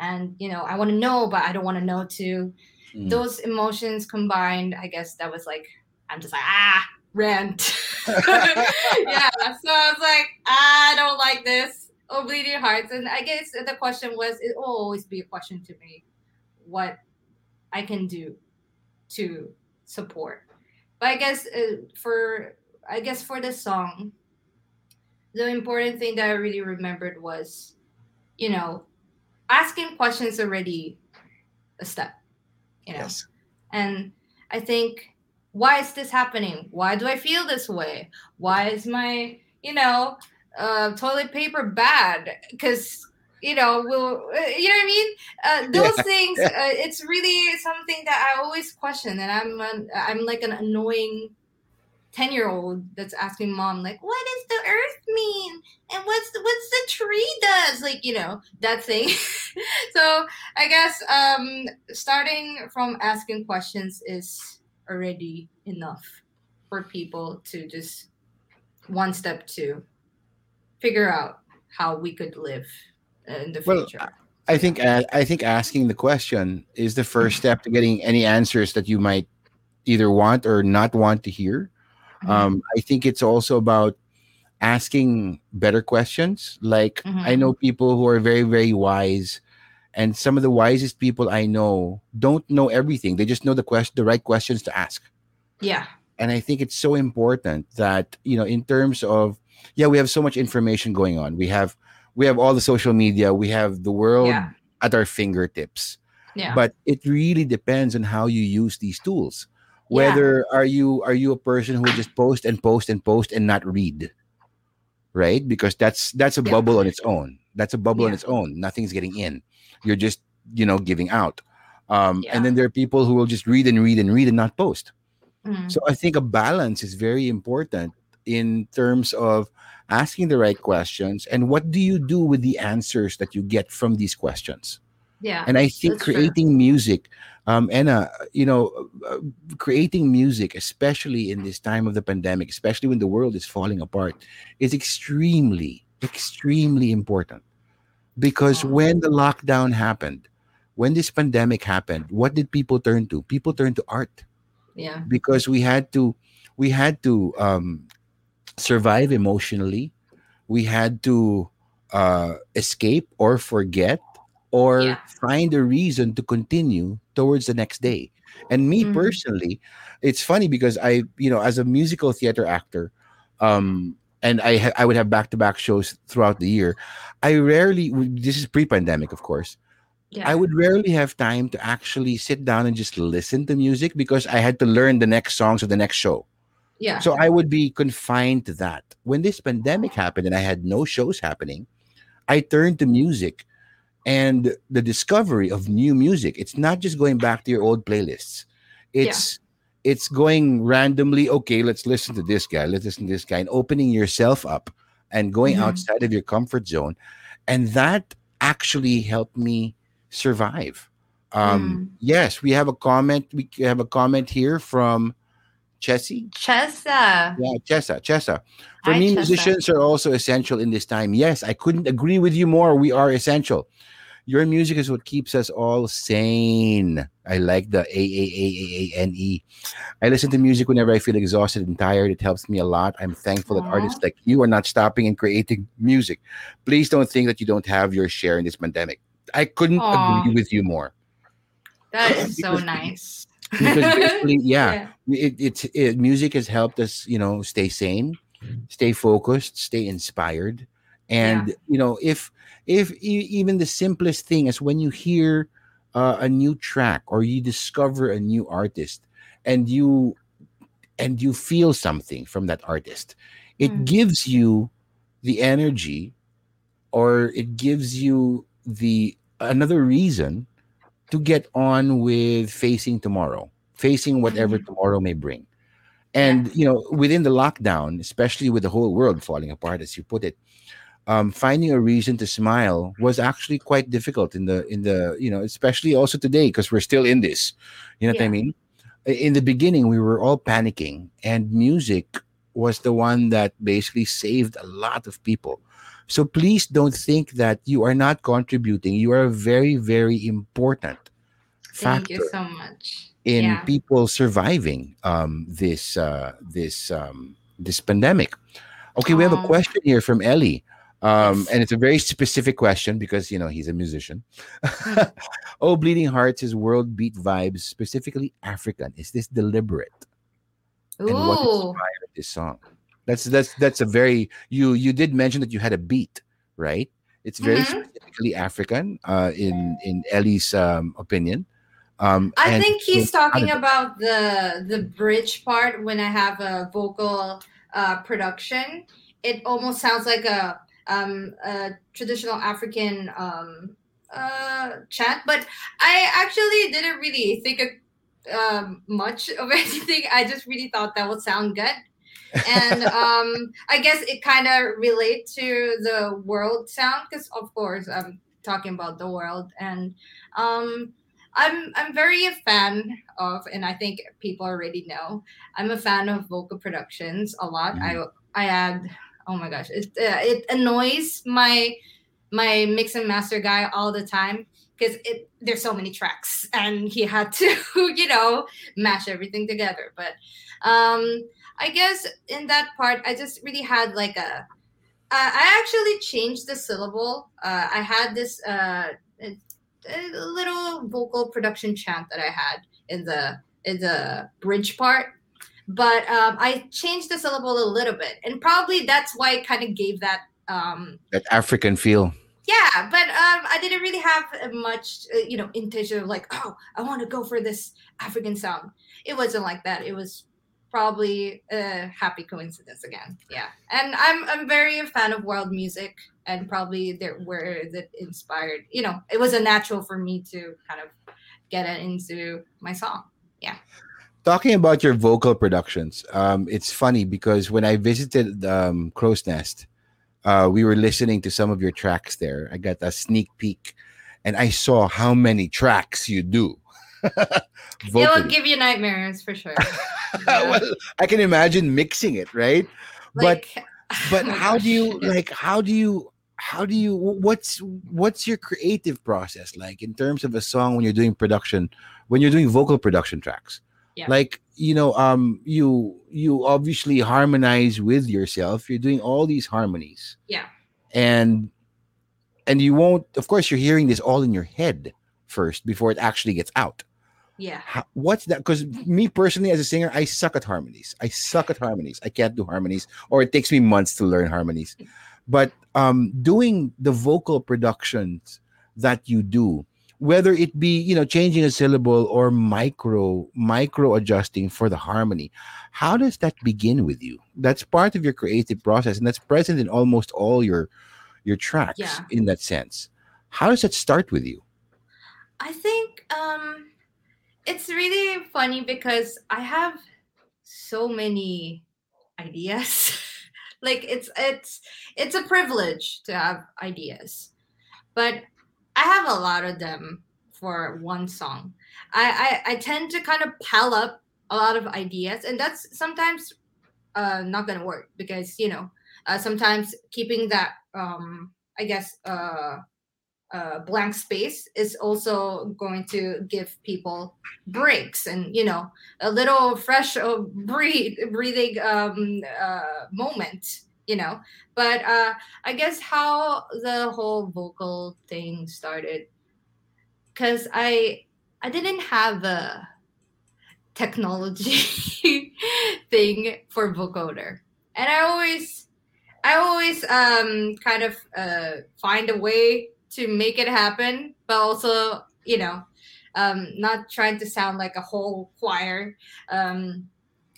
And, you know, I want to know, but I don't want to know too. Mm. Those emotions combined, I guess that was like, I'm just like, ah, rant. Yeah. So I was like, I don't like this. Oh, bleeding hearts. And I guess the question was, it will always be a question to me, what I can do to support. But I guess uh, for, I guess for the song, the important thing that I really remembered was, you know, asking questions already a step, you know. Yes. And I think, why is this happening? Why do I feel this way? Why is my, you know, uh, toilet paper bad? Because, you know, we'll, you know what I mean? Uh, those yeah. things, yeah. Uh, it's really something that I always question. And I'm, an, I'm like an annoying ten year old that's asking mom, like, what does the earth mean? And what's the, what's the tree does? Like, you know, that thing. So I guess um, starting from asking questions is already enough for people to just one step to figure out how we could live in the well, future. I think I think asking the question is the first step to getting any answers that you might either want or not want to hear. Mm-hmm. Um, I think it's also about asking better questions. Like, mm-hmm. I know people who are very, very wise, and some of the wisest people I know don't know everything. They just know the quest- the right questions to ask. Yeah. And I think it's so important that, you know, in terms of, yeah, we have so much information going on. We have, we have all the social media. We have the world yeah. at our fingertips. Yeah. But it really depends on how you use these tools. Whether yeah. are you are you a person who just post and post and post and not read, right? Because that's that's a yeah. bubble on its own. That's a bubble yeah. on its own. Nothing's getting in. You're just, you know, giving out. Um, yeah. And then there are people who will just read and read and read and not post. Mm-hmm. So I think a balance is very important in terms of asking the right questions and what do you do with the answers that you get from these questions. Yeah, and I think creating true. music, um, Ena, you know, uh, creating music, especially in this time of the pandemic, especially when the world is falling apart, is extremely, extremely important. Because oh. when the lockdown happened, when this pandemic happened, what did people turn to? People turned to art. Yeah, because we had to, we had to um, survive emotionally. We had to uh, escape or forget. Or yeah. find a reason to continue towards the next day. And me mm-hmm. personally, it's funny because I, you know, as a musical theater actor, um, and I ha- I would have back-to-back shows throughout the year. I rarely, this is pre-pandemic, of course. Yeah. I would rarely have time to actually sit down and just listen to music because I had to learn the next songs of the next show. Yeah. So I would be confined to that. When this pandemic happened and I had no shows happening, I turned to music. And the discovery of new music, it's not just going back to your old playlists. It's yeah. it's going randomly, okay, let's listen to this guy, let's listen to this guy, and opening yourself up and going mm-hmm. outside of your comfort zone. And that actually helped me survive. Um, mm. Yes, we have a comment. We have a comment here from Chessie. Chessa. Yeah, Chessa. Chessa. For Hi, me, Chessa. Musicians are also essential in this time. Yes, I couldn't agree with you more. We are essential. Your music is what keeps us all sane. I like the A A A A N E. I listen to music whenever I feel exhausted and tired. It helps me a lot. I'm thankful Aww. that artists like you are not stopping and creating music. Please don't think that you don't have your share in this pandemic. I couldn't Aww. agree with you more. That is because, so nice. Because basically, yeah, yeah. It, it, it, music has helped us, you know, stay sane, stay focused, stay inspired. And, yeah. you know, if if e- even the simplest thing is when you hear uh, a new track or you discover a new artist and you and you feel something from that artist, it mm. gives you the energy, or it gives you the another reason to get on with facing tomorrow, facing whatever mm. tomorrow may bring. And, yeah. you know, within the lockdown, especially with the whole world falling apart, as you put it, Um, finding a reason to smile was actually quite difficult in the in the you know, especially also today, because we're still in this. You know yeah. what I mean? In the beginning, we were all panicking, and music was the one that basically saved a lot of people. So please don't think that you are not contributing. You are a very, very important factor. Thank you so much. In yeah. people surviving um, this uh, this um, this pandemic. Okay, we have a question here from Ellie. Um, and it's a very specific question because, you know, he's a musician. Oh, Bleeding Hearts is world beat vibes, specifically African. Is this deliberate? Ooh. And what inspired this song? That's that's that's a very you you did mention that you had a beat, right? It's very mm-hmm. specifically African, uh, in in Ellie's um, opinion. Um, I think he's so talking about the the bridge part when I have a vocal uh, production. It almost sounds like a Um, uh, traditional African um, uh, chant, but I actually didn't really think of, um, much of anything. I just really thought that would sound good, and um, I guess it kind of relates to the world sound because, of course, I'm talking about the world, and um, I'm I'm very a fan of, and I think people already know, I'm a fan of vocal productions a lot. Mm-hmm. I I add. Oh my gosh, it uh, it annoys my my mix and master guy all the time because it there's so many tracks and he had to, you know, mash everything together. But um, I guess in that part, I just really had like a, uh, I actually changed the syllable. Uh, I had this uh, a, a little vocal production chant that I had in the in the bridge part. But um, I changed the syllable a little bit, and probably that's why it kind of gave that um, that African feel. Yeah, but um, I didn't really have much, uh, you know, intention of like, oh, I want to go for this African sound. It wasn't like that. It was probably a happy coincidence again. Yeah, and I'm I'm very a fan of world music, and probably there were that inspired. You know, it was a natural for me to kind of get it into my song. Yeah. Talking about your vocal productions, um, it's funny because when I visited um, Crow's Nest, uh, we were listening to some of your tracks there. I got a sneak peek, and I saw how many tracks you do. It will give you nightmares for sure. Yeah. Well, I can imagine mixing it, right? Like, but but oh how gosh. do you like? How do you? How do you? What's what's your creative process like in terms of a song when you're doing production, when you're doing vocal production tracks? Yeah. Like, you know, um, you you obviously harmonize with yourself. You're doing all these harmonies. Yeah. And and you won't, of course, you're hearing this all in your head first before it actually gets out. Yeah. How, what's that? Because me personally, as a singer, I suck at harmonies. I suck at harmonies. I can't do harmonies, or it takes me months to learn harmonies. But um, doing the vocal productions that you do, whether it be, you know, changing a syllable or micro micro adjusting for the harmony, how does that begin with you? That's part of your creative process, and that's present in almost all your your tracks yeah. in that sense. How does that start with you? I think um, it's really funny because I have so many ideas. Like it's it's it's a privilege to have ideas, but I have a lot of them for one song. I, I, I tend to kind of pile up a lot of ideas, and that's sometimes uh, not going to work because, you know, uh, sometimes keeping that, um, I guess, uh, uh, blank space is also going to give people breaks and, you know, a little fresh breathe, breathing um, uh, moment, you know. But uh, I guess how the whole vocal thing started, because I I didn't have a technology thing for vocoder, and I always I always um, kind of uh, find a way to make it happen, but also, you know, um, not trying to sound like a whole choir. Um,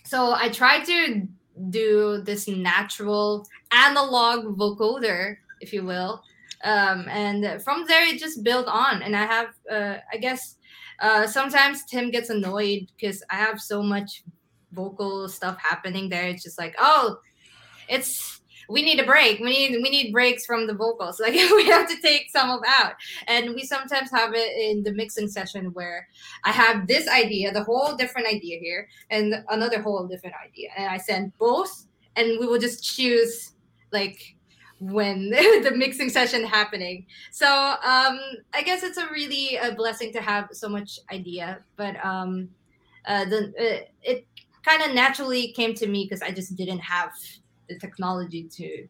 so I tried to do this natural analog vocoder, if you will. Um, and from there, it just built on. And I have, uh, I guess, uh, sometimes Tim gets annoyed because I have so much vocal stuff happening there. It's just like, oh, it's... we need a break. We need we need breaks from the vocals. Like, we have to take some of out. And we sometimes have it in the mixing session where I have this idea, the whole different idea here, and another whole different idea. And I send both, and we will just choose, like, when the mixing session happening. So um, I guess it's a really a blessing to have so much idea. But um, uh, the uh, it kind of naturally came to me because I just didn't have the technology to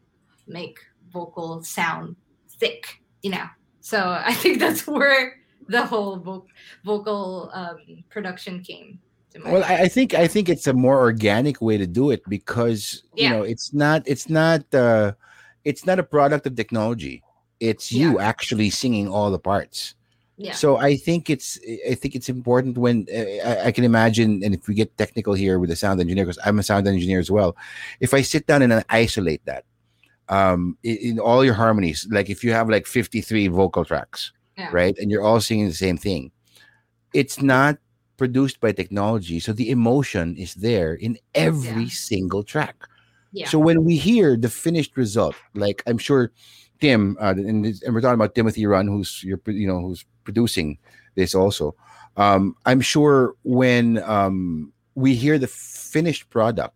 make vocal sound thick, you know. So I think that's where the whole vo- vocal um, production came to my well, I, I think I think it's a more organic way to do it because yeah. you know it's not it's not uh, it's not a product of technology. It's you yeah. actually singing all the parts. Yeah. So I think it's I think it's important when uh, I, I can imagine, and if we get technical here with the sound engineer, because I'm a sound engineer as well, if I sit down and I isolate that um, in, in all your harmonies, like if you have like fifty-three vocal tracks, yeah. right, and you're all singing the same thing, it's not produced by technology, so the emotion is there in every yeah. single track. Yeah. So when we hear the finished result, like I'm sure Tim, uh, and, and we're talking about Timothy Run, who's your, you know, who's producing this also. Um, I'm sure when um, we hear the finished product,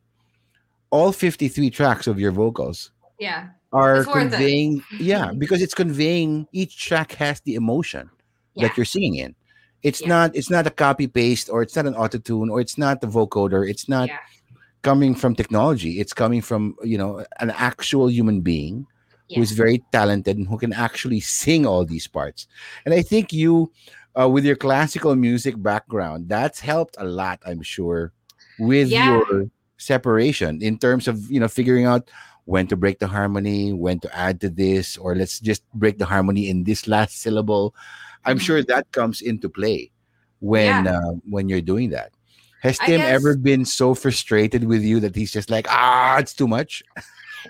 all fifty-three tracks of your vocals, yeah, are conveying, it. yeah, because it's conveying. Each track has the emotion yeah. that you're singing in. It's yeah. not, it's not a copy paste, or it's not an autotune, or it's not the vocoder. It's not yeah. coming from technology. It's coming from, you know, an actual human being. Yeah. Who's very talented and who can actually sing all these parts. And I think you, uh, with your classical music background, that's helped a lot, I'm sure, with yeah. your separation in terms of, you know, figuring out when to break the harmony, when to add to this, or let's just break the harmony in this last syllable. I'm mm-hmm. sure that comes into play when yeah. uh, when you're doing that. Has I Tim guess... ever been so frustrated with you that he's just like, ah, it's too much?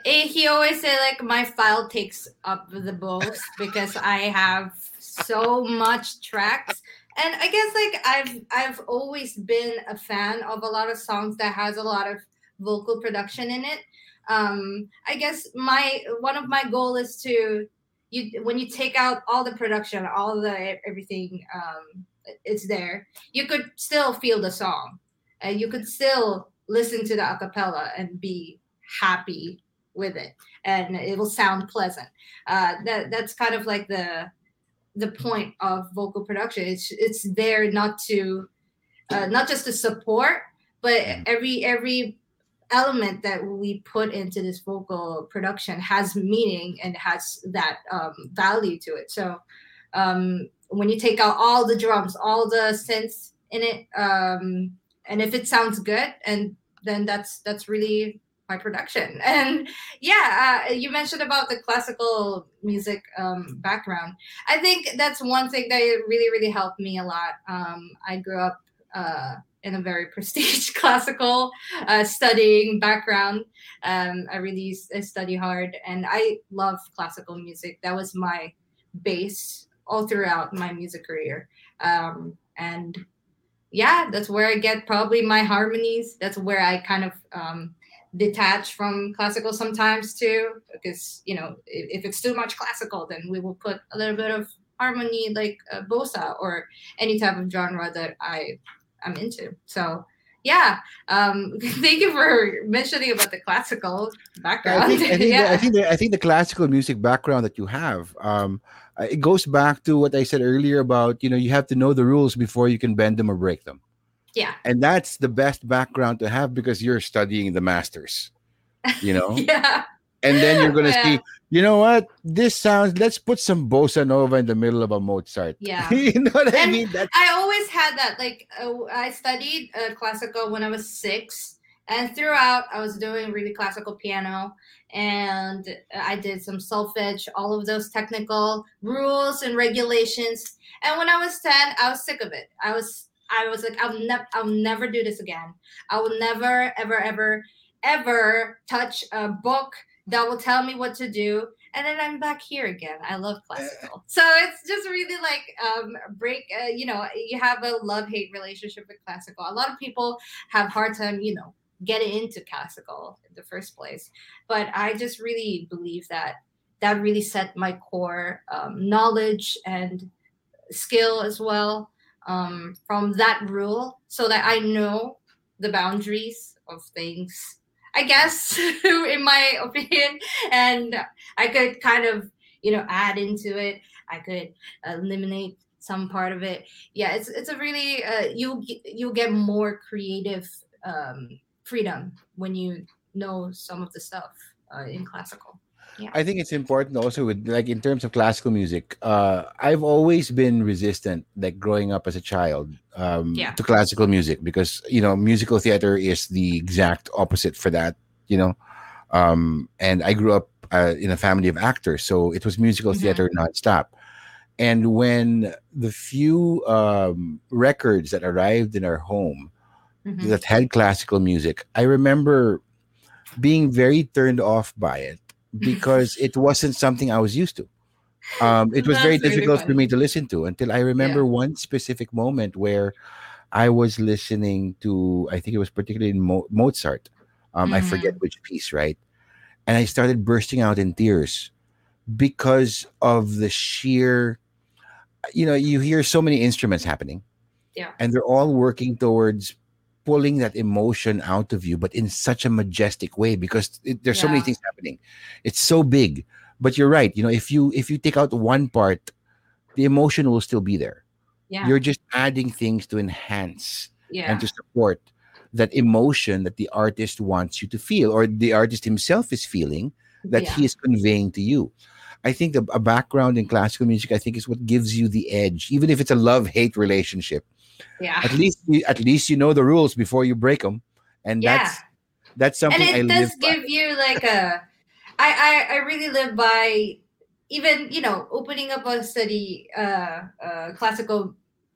He always say like my file takes up the most because I have so much tracks, and I guess like I've I've always been a fan of a lot of songs that has a lot of vocal production in it. Um, I guess my one of my goal is to you when you take out all the production, all the everything, um, it's there. You could still feel the song, and you could still listen to the a cappella and be happy with it, and it will sound pleasant. Uh, that that's kind of like the the point of vocal production. It's it's there not to uh, not just to support, but every every element that we put into this vocal production has meaning and has that um, value to it. So um, when you take out all the drums, all the synths in it, um, and if it sounds good, and then that's that's really my production. And yeah, uh, you mentioned about the classical music um, background. I think that's one thing that really, really helped me a lot. Um, I grew up uh, in a very prestigious classical uh, studying background. Um, I really I study hard, and I love classical music. That was my base all throughout my music career. Um, and yeah, that's where I get probably my harmonies. That's where I kind of um, detach from classical sometimes too, because you know if, if it's too much classical, then we will put a little bit of harmony, like uh, bossa or any type of genre that I am into. So yeah, um, thank you for mentioning about the classical background. I think, I think, yeah. the, I, think the, I think the classical music background that you have, um, it goes back to what I said earlier about, you know, you have to know the rules before you can bend them or break them. Yeah. And that's the best background to have because you're studying the masters, you know? Yeah. And then you're going to yeah. see, you know what? This sounds, let's put some bossa nova in the middle of a Mozart. Yeah. You know what and I mean? That's- I always had that. Like, uh, I studied uh, classical when I was six. And throughout, I was doing really classical piano. And I did some solfege, all of those technical rules and regulations. And when I was ten, I was sick of it. I was I was like, I'll, ne- I'll never do this again. I will never, ever, ever, ever touch a book that will tell me what to do. And then I'm back here again. I love classical. So it's just really like um, break, uh, you know, you have a love-hate relationship with classical. A lot of people have a hard time, you know, getting into classical in the first place. But I just really believe that that really set my core um, knowledge and skill as well um, from that rule so that I know the boundaries of things, I guess, in my opinion, and I could kind of, you know, add into it. I could eliminate some part of it. Yeah, it's it's a really uh, you you get more creative um, freedom when you know some of the stuff uh, in classical. Yeah, I think it's important also with like in terms of classical music. Uh, I've always been resistant, like growing up as a child, um, yeah. to classical music because you know musical theater is the exact opposite for that. You know, um, and I grew up uh, in a family of actors, so it was musical mm-hmm. theater nonstop. And when the few um, records that arrived in our home mm-hmm. that had classical music, I remember being very turned off by it. Because it wasn't something I was used to. Um, it was That's very difficult really for me to listen to until I remember yeah. one specific moment where I was listening to, I think it was particularly in Mo- Mozart. Um, mm-hmm. I forget which piece, right? And I started bursting out in tears because of the sheer, you know, you hear so many instruments happening. Yeah. And they're all working towards pulling that emotion out of you, but in such a majestic way because it, there's yeah. so many things happening. It's so big, but you're right. You know, if you if you take out one part, the emotion will still be there. Yeah. You're just adding things to enhance yeah. and to support that emotion that the artist wants you to feel, or the artist himself is feeling that yeah. he is conveying to you. I think the, a background in classical music, I think, is what gives you the edge, even if it's a love-hate relationship. Yeah. At least, you, at least you know the rules before you break them, and yeah. that's that's something. And it I does live give by. You like a. I, I I really live by, even you know, opening up a study uh, uh classical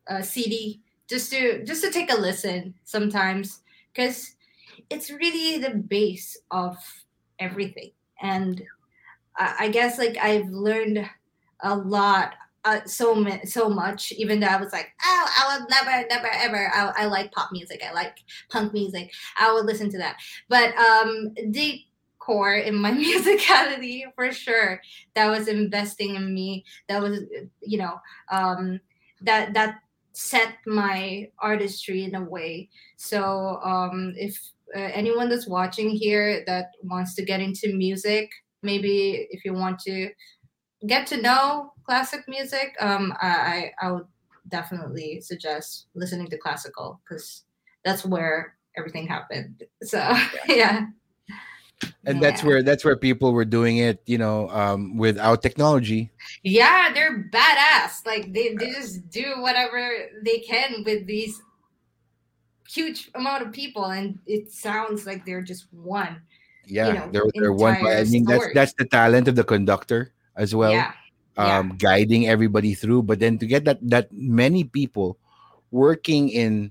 uh, C D just to just to take a listen sometimes because it's really the base of everything, and I, I guess like I've learned a lot. Uh, so so much, even though I was like, oh, I would never, never, ever. I, I like pop music. I like punk music. I would listen to that. But um, the core in my musicality, for sure, that was investing in me. That was, you know, um, that that set my artistry in a way. So um, if uh, anyone that's watching here that wants to get into music, maybe if you want to get to know classic music, um, I, I would definitely suggest listening to classical because that's where everything happened. So, yeah. And that's yeah. where that's where people were doing it, you know, um, without technology. Yeah, they're badass. Like, they, they just do whatever they can with these huge amount of people. And it sounds like they're just one. Yeah, you know, they're, they're one. I mean, that's, that's the talent of the conductor as well. Yeah. Um, yeah. Guiding everybody through, but then to get that that many people working in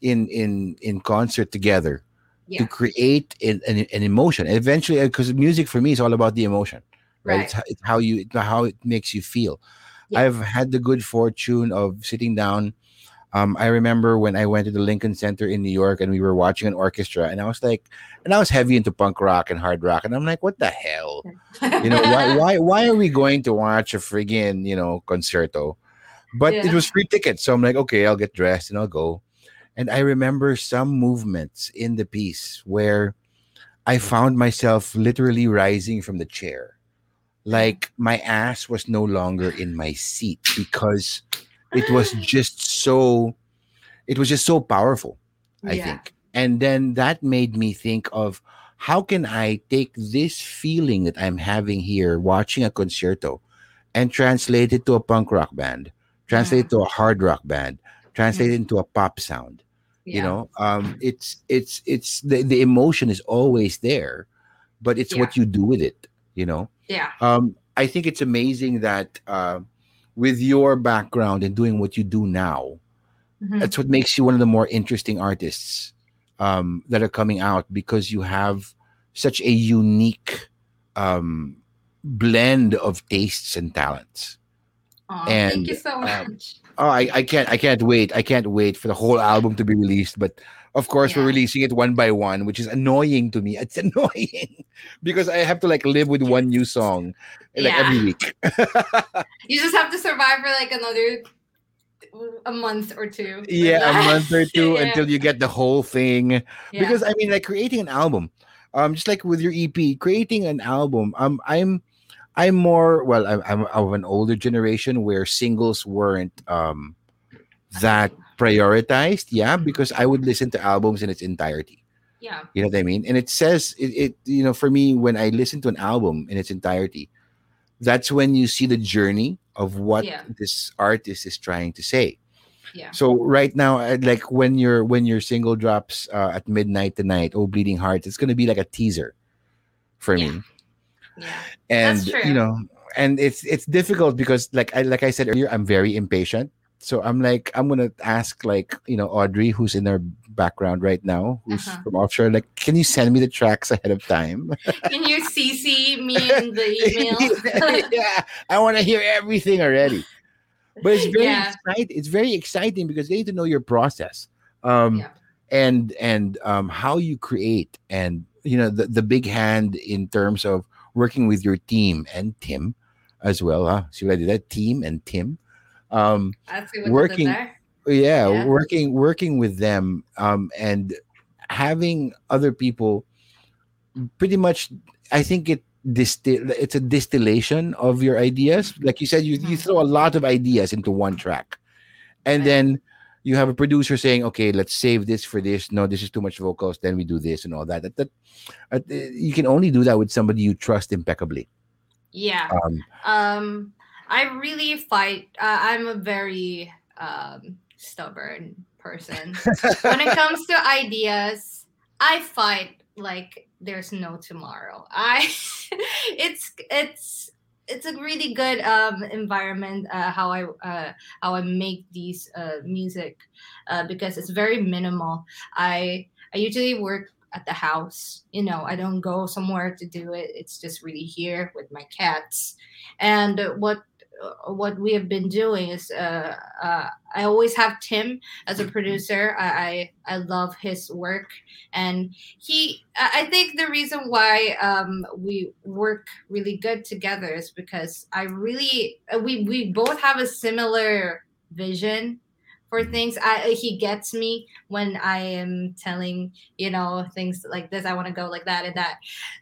in in in concert together yeah. to create an, an, an emotion. And eventually, because music for me is all about the emotion, right? right. It's, it's how you it's how it makes you feel. Yeah. I've had the good fortune of sitting down. Um, I remember when I went to the Lincoln Center in New York and we were watching an orchestra, and I was like, and I was heavy into punk rock and hard rock, and I'm like, what the hell? You know, why why why are we going to watch a friggin', you know, concerto? But yeah. it was free tickets, so I'm like, okay, I'll get dressed and I'll go. And I remember some movements in the piece where I found myself literally rising from the chair. Like my ass was no longer in my seat because it was just so, it was just so powerful, I yeah. think. And then that made me think of how can I take this feeling that I'm having here watching a concerto and translate it to a punk rock band, translate it to a hard rock band, translate it into a pop sound. Yeah. You know, um, it's it's it's the, the emotion is always there, but it's yeah. what you do with it. You know, yeah. Um, I think it's amazing that uh, with your background and doing what you do now, mm-hmm. that's what makes you one of the more interesting artists um, that are coming out, because you have such a unique um, blend of tastes and talents. Oh, and, thank you so much. Um, oh, I, I can't, I can't wait. I can't wait for the whole album to be released. But of course, yeah. we're releasing it one by one, which is annoying to me. It's annoying because I have to like live with one new song like yeah. every week. You just have to survive for like another a month or two. Yeah, a month or two yeah. until you get the whole thing. Yeah. Because I mean, like creating an album, um, just like with your E P, creating an album, um, I'm. I'm more, well, I'm, I'm of an older generation where singles weren't um, that prioritized. Yeah, because I would listen to albums in its entirety. Yeah. You know what I mean? And it says, it, it you know, for me, when I listen to an album in its entirety, that's when you see the journey of what yeah. this artist is trying to say. Yeah. So right now, like when, you're, when your single drops uh, at midnight tonight, Oh Bleeding Hearts, it's going to be like a teaser for yeah. me. Yeah, and you know, and it's it's difficult because like I like I said earlier, I'm very impatient. So I'm like, I'm gonna ask like, you know, Audrey, who's in her background right now, who's uh-huh. from Offshore, like, can you send me the tracks ahead of time? Can you C C me in the email? Yeah, I want to hear everything already. But it's very yeah. exciting. It's very exciting because they need to know your process, um, yeah. and and um, how you create, and you know, the, the big hand in terms of working with your team and Tim as well. Huh? See what I did? That team and Tim. Um, I see what working, there. Yeah, yeah, working working with them um, and having other people pretty much, I think it distill, it's a distillation of your ideas. Like you said, you, you throw a lot of ideas into one track. And right. then you have a producer saying, okay, let's save this for this. No, this is too much vocals. Then we do this and all that. That, that, that you can only do that with somebody you trust impeccably. Yeah. Um, um I really fight. Uh, I'm a very um, stubborn person. When it comes to ideas, I fight like there's no tomorrow. I, it's, it's, It's a really good um, environment uh, how I uh, how I make these uh, music uh, because it's very minimal. I I usually work at the house, you know. I don't go somewhere to do it. It's just really here with my cats. And what what we have been doing is uh, uh, I always have Tim as a producer. I I, I love his work, and he I think the reason why um, we work really good together is because I really we we both have a similar vision for things. I he gets me when I am telling, you know, things like this. I want to go like that and that.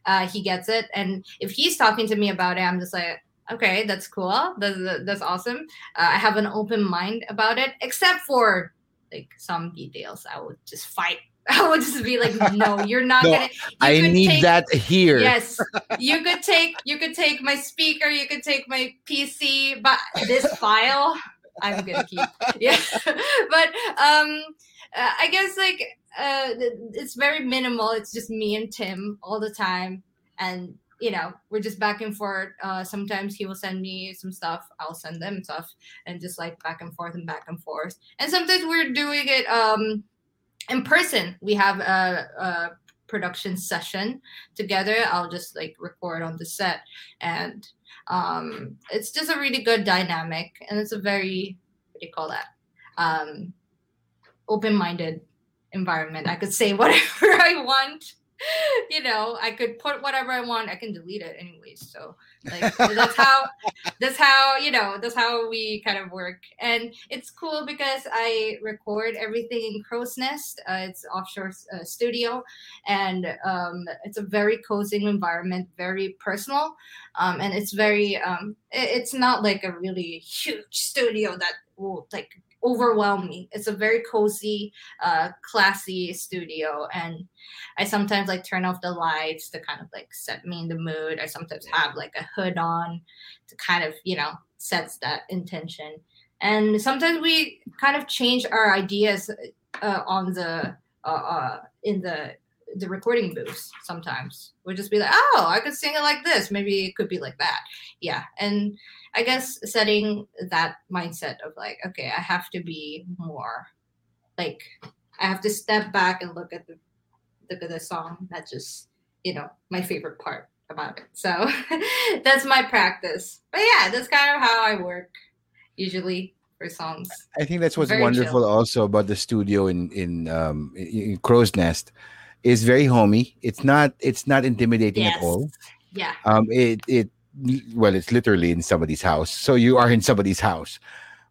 Uh, he gets it, and if he's talking to me about it, I'm just like, okay, that's cool. That's, that's awesome. Uh, I have an open mind about it, except for like some details. I would just fight. I would just be like, no, you're not no, gonna. You I need take, that here. Yes, you could take you could take my speaker. You could take my P C, but this file I'm gonna keep. Yeah, but um, uh, I guess like uh, it's very minimal. It's just me and Tim all the time, and you know, we're just back and forth. Uh, sometimes he will send me some stuff. I'll send them stuff, and just like back and forth and back and forth. And sometimes we're doing it um, in person. We have a, a production session together. I'll just like record on the set, and um, it's just a really good dynamic. And it's a very, what do you call that? Um, open-minded environment. I could say whatever I want. you know, I could put whatever I want. I can delete it anyways. So like that's how, that's how, you know, that's how we kind of work. And it's cool because I record everything in Crow's Nest. Uh, it's offshore uh, studio, and um, it's a very cozy environment, very personal, um, and it's very. Um, it, it's not like a really huge studio that will like overwhelm me. It's a very cozy, uh, classy studio, and I sometimes like turn off the lights to kind of like set me in the mood. I sometimes have like a hood on to kind of, you know, sets that intention. And sometimes we kind of change our ideas uh, on the uh, uh, in the the recording booths. Sometimes we'll just be like, oh, I could sing it like this. Maybe it could be like that. Yeah, and I guess setting that mindset of like, okay, I have to be more, like, I have to step back and look at the look at the song. That's just, you know, my favorite part about it. So that's my practice. But yeah, that's kind of how I work usually for songs. I think that's what's very wonderful chill. Also about the studio in in um, in Crow's Nest. It's very homey. It's not. It's not intimidating yes. at all. Yeah. Um. It. It. Well, it's literally in somebody's house. So you are in somebody's house.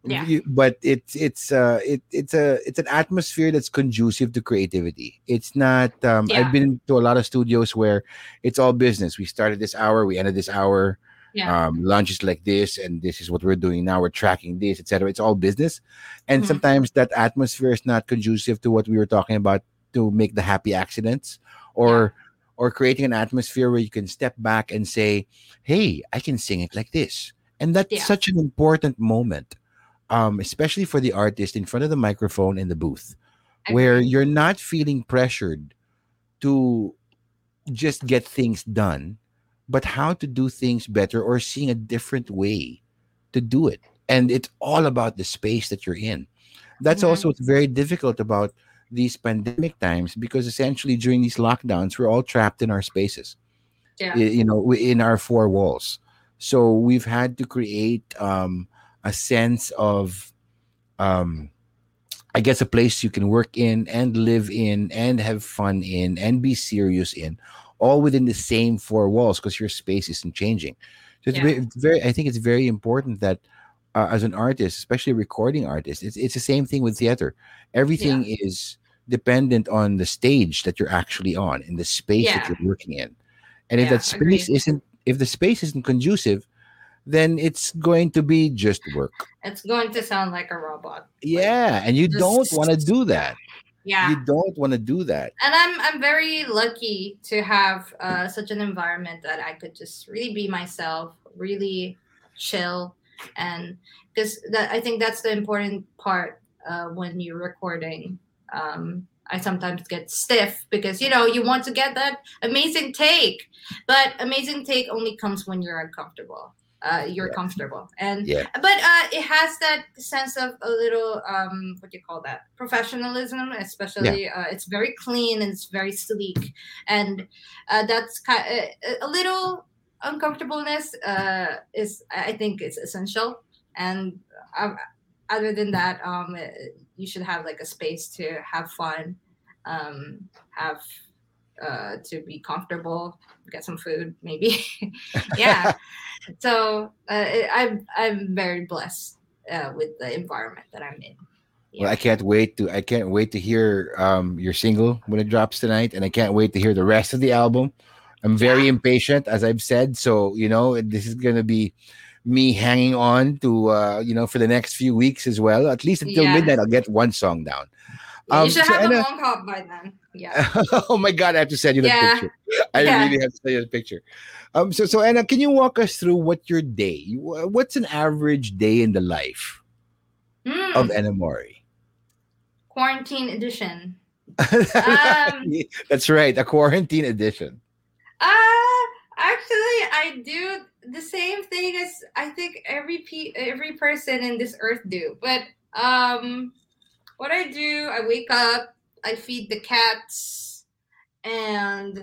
Yeah. You, but it's it's uh it it's a it's an atmosphere that's conducive to creativity. It's not. Um. Yeah. I've been to a lot of studios where it's all business. We started this hour. We ended this hour. Yeah. Um, lunch is like this, and this is what we're doing now. We're tracking this, et cetera. It's all business, and mm-hmm. sometimes that atmosphere is not conducive to what we were talking about. To make the happy accidents, or yeah. or creating an atmosphere where you can step back and say, hey, I can sing it like this. And that's yeah. such an important moment, um, especially for the artist in front of the microphone in the booth, okay. where you're not feeling pressured to just get things done, but how to do things better or seeing a different way to do it. And it's all about the space that you're in. That's mm-hmm. also what's very difficult about these pandemic times, because essentially during these lockdowns we're all trapped in our spaces, yeah. you know, in our four walls. So we've had to create um, a sense of, um, I guess, a place you can work in and live in and have fun in and be serious in, all within the same four walls, because your space isn't changing. So it's yeah. very, very, I think it's very important that Uh, as an artist, especially a recording artist, it's it's the same thing with theater. Everything yeah. is dependent on the stage that you're actually on and the space yeah. that you're working in. And yeah, if that space agreed. isn't, if the space isn't conducive, then it's going to be just work. It's going to sound like a robot. Yeah, like, and you just, don't want to do that. Yeah, you don't want to do that. And I'm I'm very lucky to have uh, such an environment that I could just really be myself, really chill. And because that, I think that's the important part uh, when you're recording. Um, I sometimes get stiff because, you know, you want to get that amazing take, but amazing take only comes when you're uncomfortable. Uh, you're yeah. comfortable, and yeah. but uh, it has that sense of a little um, what do you call that? Professionalism, especially. Yeah. Uh, it's very clean and it's very sleek, and uh, that's kind of a little. Uncomfortableness uh, is, I think, it's essential. And um, other than that, um, you should have like a space to have fun, um, have uh, to be comfortable, get some food, maybe. yeah. So uh, I'm I'm very blessed uh, with the environment that I'm in. Yeah. Well, I can't wait to I can't wait to hear um, your single when it drops tonight, and I can't wait to hear the rest of the album. I'm very yeah. impatient, as I've said. So, you know, this is going to be me hanging on to, uh, you know, for the next few weeks as well. At least until yeah. midnight, I'll get one song down. Um, you should so have Ena, a long hop by then. Yeah. Oh, my God. I have to send you the yeah. picture. I yeah. really have to send you the picture. Um, so, so, Ena, can you walk us through what your day, what's an average day in the life mm. of Ena Mori? Quarantine edition. um, That's right. A quarantine edition. Uh, actually, I do the same thing as I think every pe- every person in this earth do. But um, what I do, I wake up, I feed the cats, and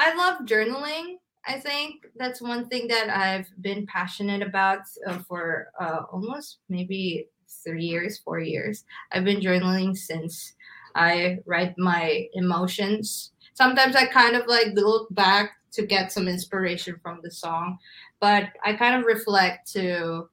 I love journaling. I think that's one thing that I've been passionate about uh, for uh, almost maybe three years, four years. I've been journaling since I write my emotions sometimes I kind of like look back to get some inspiration from the song, but I kind of reflect to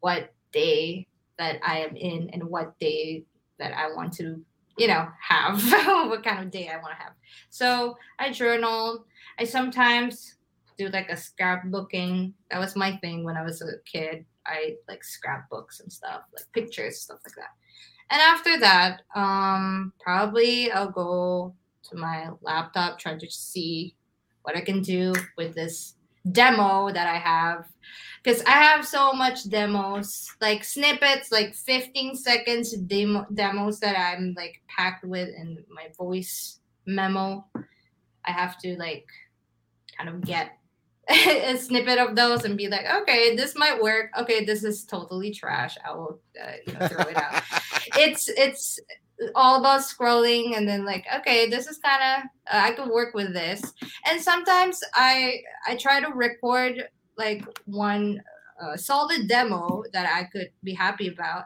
what day that I am in and what day that I want to, you know, have, what kind of day I want to have. So I journal. I sometimes do like a scrapbooking. That was my thing when I was a kid. I like scrapbooks and stuff, like pictures, stuff like that. And after that, um, probably I'll go to my laptop, try to see what I can do with this demo that I have. Because I have so much demos, like snippets, like fifteen seconds demo demos that I'm like packed with in my voice memo. I have to like kind of get a snippet of those and be like, okay, this might work. Okay, this is totally trash. I will uh, you know, throw it out. It's it's all about scrolling and then like, okay, this is kind of uh, I can work with this. And sometimes I I try to record like one uh, solid demo that I could be happy about.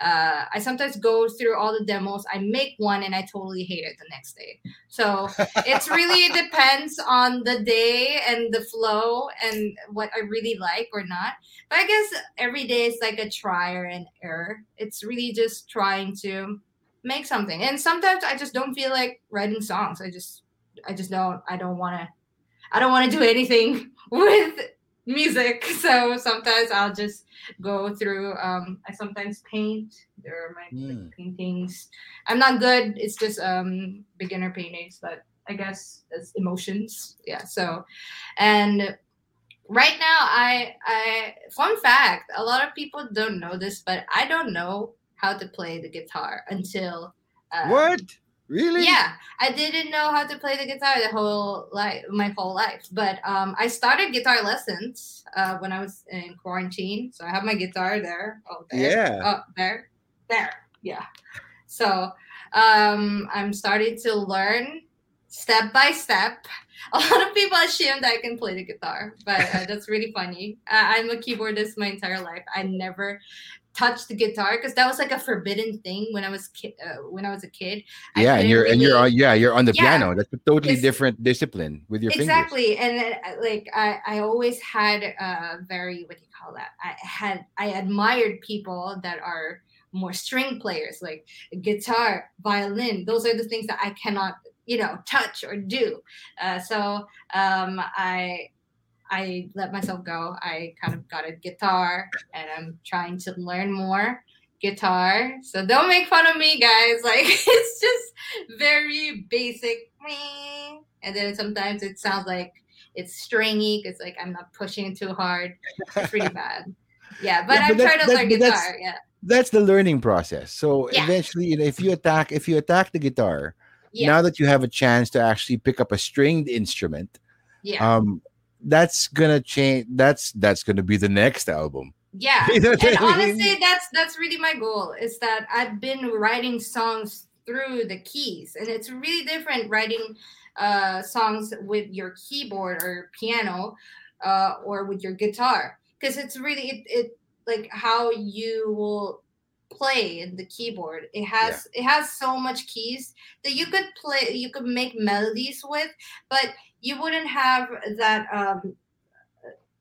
Uh, I sometimes go through all the demos. I make one and I totally hate it the next day. So it's really depends on the day and the flow and what I really like or not. But I guess every day is like a trial and error. It's really just trying to make something. And sometimes I just don't feel like writing songs. I just, I just don't, I don't want to, I don't want to do anything with music. So sometimes I'll just go through. Um, I sometimes paint. There are my mm. like, paintings. I'm not good. It's just um, beginner paintings, but I guess it's emotions. Yeah. So, and right now, I I fun fact. A lot of people don't know this, but I don't know how to play the guitar until um, what really? Yeah, I didn't know how to play the guitar the whole life, my whole life. But um, I started guitar lessons uh, when I was in quarantine. So I have my guitar there. Oh, there. Yeah. Oh, there. There. Yeah. So um, I'm starting to learn step by step. A lot of people assume that I can play the guitar, but uh, that's really funny. Uh, I'm a keyboardist my entire life. I never touch the guitar because that was like a forbidden thing when I was ki- uh, when I was a kid. Yeah, and you're really... and you're on, yeah you're on the yeah. piano. That's a totally it's... different discipline with your exactly. fingers. Exactly, and uh, like I, I always had uh very what do you call that? I had I admired people that are more string players, like guitar, violin. Those are the things that I cannot you know touch or do. Uh, so um I. I let myself go. I kind of got a guitar and I'm trying to learn more guitar. So don't make fun of me, guys. Like it's just very basic. And then sometimes it sounds like it's stringy because like I'm not pushing too hard. It's pretty bad. Yeah, but, yeah, but I'm trying to learn guitar. Yeah. That's the learning process. So yeah. eventually if you attack if you attack the guitar, yeah. now that you have a chance to actually pick up a stringed instrument, yeah. um that's gonna change. That's that's gonna be the next album. Yeah, you know and I mean? honestly, that's that's really my goal. Is that I've been writing songs through the keys, and it's really different writing uh, songs with your keyboard or piano uh, or with your guitar, because it's really it, it like how you will play in the keyboard. It has yeah. it has so much keys that you could play. You could make melodies with, but you wouldn't have that. Um,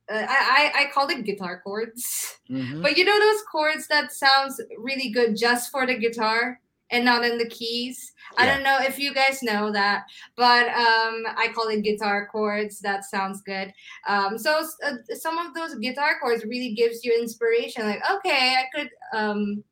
I, I I call it guitar chords, mm-hmm. but you know those chords that sounds really good just for the guitar and not in the keys. Yeah. I don't know if you guys know that, but um, I call it guitar chords. That sounds good. Um, so uh, some of those guitar chords really gives you inspiration. Like, okay, I could. Um,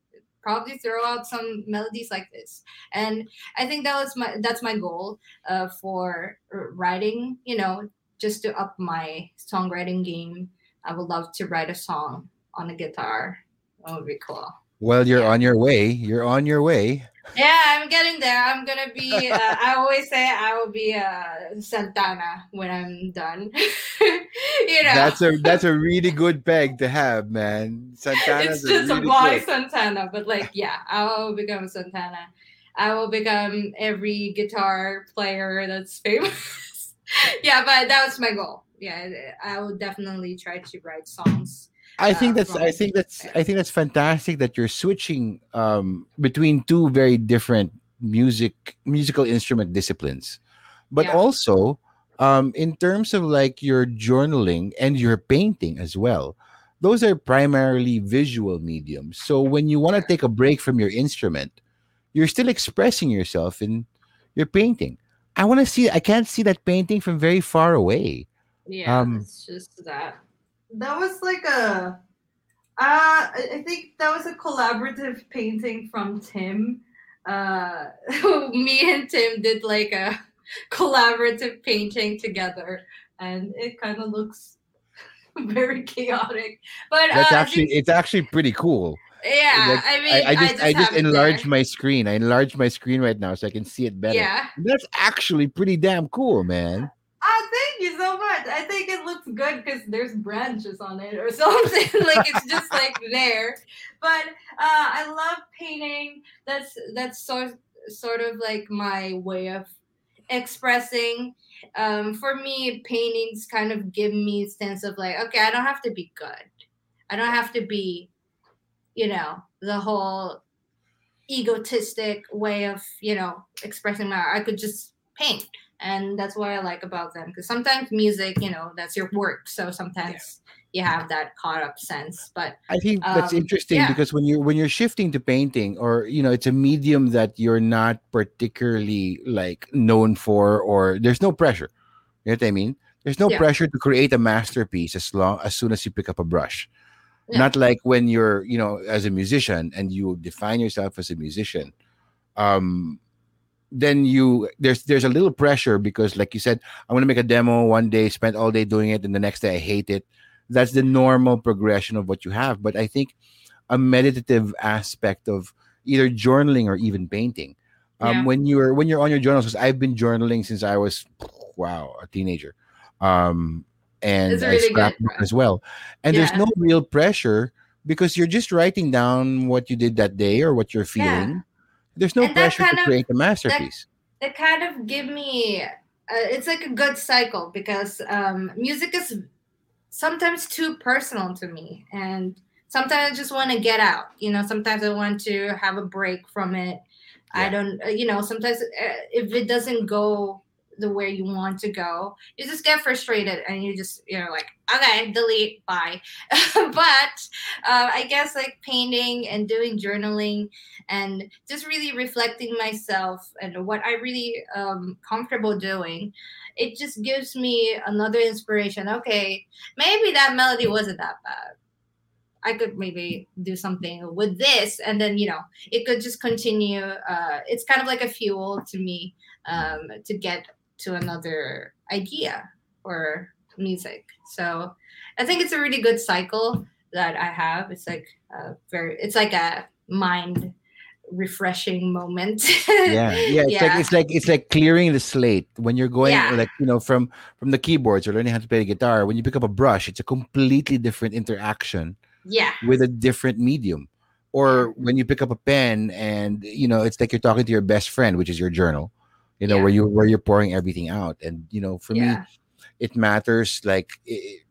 probably throw out some melodies like this. And I think that was my, that's my goal uh, for writing, you know, just to up my songwriting game. I would love to write a song on a guitar. That would be cool. Well, you're yeah. on your way. You're on your way. Yeah, I'm getting there. I'm going to be, uh, I always say I will be uh, Santana when I'm done. you know. That's a that's a really good peg to have, man. Santana's it's just a, really a boy Santana, but like, yeah, I will become Santana. I will become every guitar player that's famous. yeah, but that was my goal. Yeah, I will definitely try to write songs. I think that's I think that's I think that's fantastic that you're switching um, between two very different music musical instrument disciplines. But yeah. also, um, in terms of like your journaling and your painting as well, those are primarily visual mediums. So when you want to take a break from your instrument, you're still expressing yourself in your painting. I want to see, I can't see that painting from very far away. Yeah, um, it's just that. That was like a, uh, I think that was a collaborative painting from Tim. Uh, me and Tim did like a collaborative painting together, and it kind of looks very chaotic. But that's uh, actually, it's, it's actually pretty cool. Yeah, like, I mean, I, I just, I just, I just enlarged my screen. I enlarged my screen right now so I can see it better. Yeah, that's actually pretty damn cool, man. Oh, thank you so much. I think it looks good because there's branches on it or something. Like it's just like there. But uh, I love painting. That's that's sort sort of like my way of expressing. Um, for me, paintings kind of give me a sense of like, okay, I don't have to be good. I don't have to be, you know, the whole egotistic way of, you know, expressing my art. I could just paint. And that's what I like about them. Because sometimes music, you know, that's your work. So sometimes yeah. you have that caught up sense. But I think um, that's interesting yeah. because when you're, when you're shifting to painting, or, you know, it's a medium that you're not particularly like known for, or there's no pressure. You know what I mean? There's no yeah. pressure to create a masterpiece as long as soon as you pick up a brush. Yeah. Not like when you're, you know, as a musician and you define yourself as a musician, um, then you there's there's a little pressure because, like you said, I want to make a demo one day, spend all day doing it, and the next day I hate it. That's the normal progression of what you have. But I think a meditative aspect of either journaling or even painting, um, yeah. when you're when you're on your journals, I've been journaling since I was wow a teenager, um, and really I scrapbook as well. And yeah. there's no real pressure because you're just writing down what you did that day or what you're feeling. Yeah. There's no and pressure to create of, a masterpiece. That, that kind of give me, uh, it's like a good cycle because um, music is sometimes too personal to me. And sometimes I just want to get out. You know, sometimes I want to have a break from it. Yeah. I don't, you know, sometimes if it doesn't go the way you want to go, you just get frustrated and you just, you know, like, okay, delete, bye. But uh, I guess like painting and doing journaling and just really reflecting myself and what I really um comfortable doing, it just gives me another inspiration. Okay, maybe that melody wasn't that bad. I could maybe do something with this, and then, you know, it could just continue. Uh, it's kind of like a fuel to me um, to get to another idea or music. So I think it's a really good cycle that I have. It's like a very, it's like a mind refreshing moment. yeah, yeah. It's yeah. like it's like it's like clearing the slate when you're going yeah. like, you know, from from the keyboards or learning how to play the guitar. When you pick up a brush, it's a completely different interaction. Yeah. With a different medium, or when you pick up a pen and, you know, it's like you're talking to your best friend, which is your journal. You know, yeah. where you where you're pouring everything out. And, you know, for yeah. me, it matters. Like it,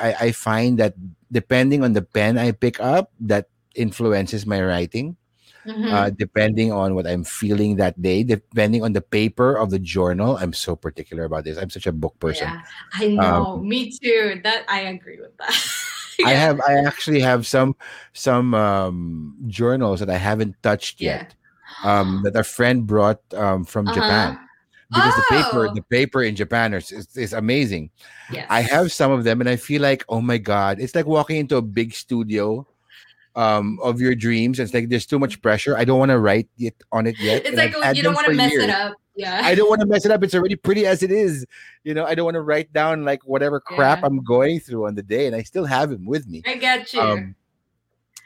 I, I find that depending on the pen I pick up, that influences my writing. Mm-hmm. Uh, depending on what I'm feeling that day, depending on the paper of the journal. I'm so particular about this. I'm such a book person. Yeah, I know. Um, me too. That I agree with that. yeah. I have. I actually have some some um, journals that I haven't touched yeah. yet. Um, that a friend brought um, from uh-huh. Japan, because oh. the paper, the paper in Japan is is, is amazing. Yes. I have some of them, and I feel like, oh my god, it's like walking into a big studio um, of your dreams. It's like there's too much pressure. I don't want to write it on it yet. It's and like you don't want to mess years. it up. Yeah, I don't want to mess it up. It's already pretty as it is. You know, I don't want to write down like whatever crap yeah. I'm going through on the day, and I still have him with me. I got you. Um,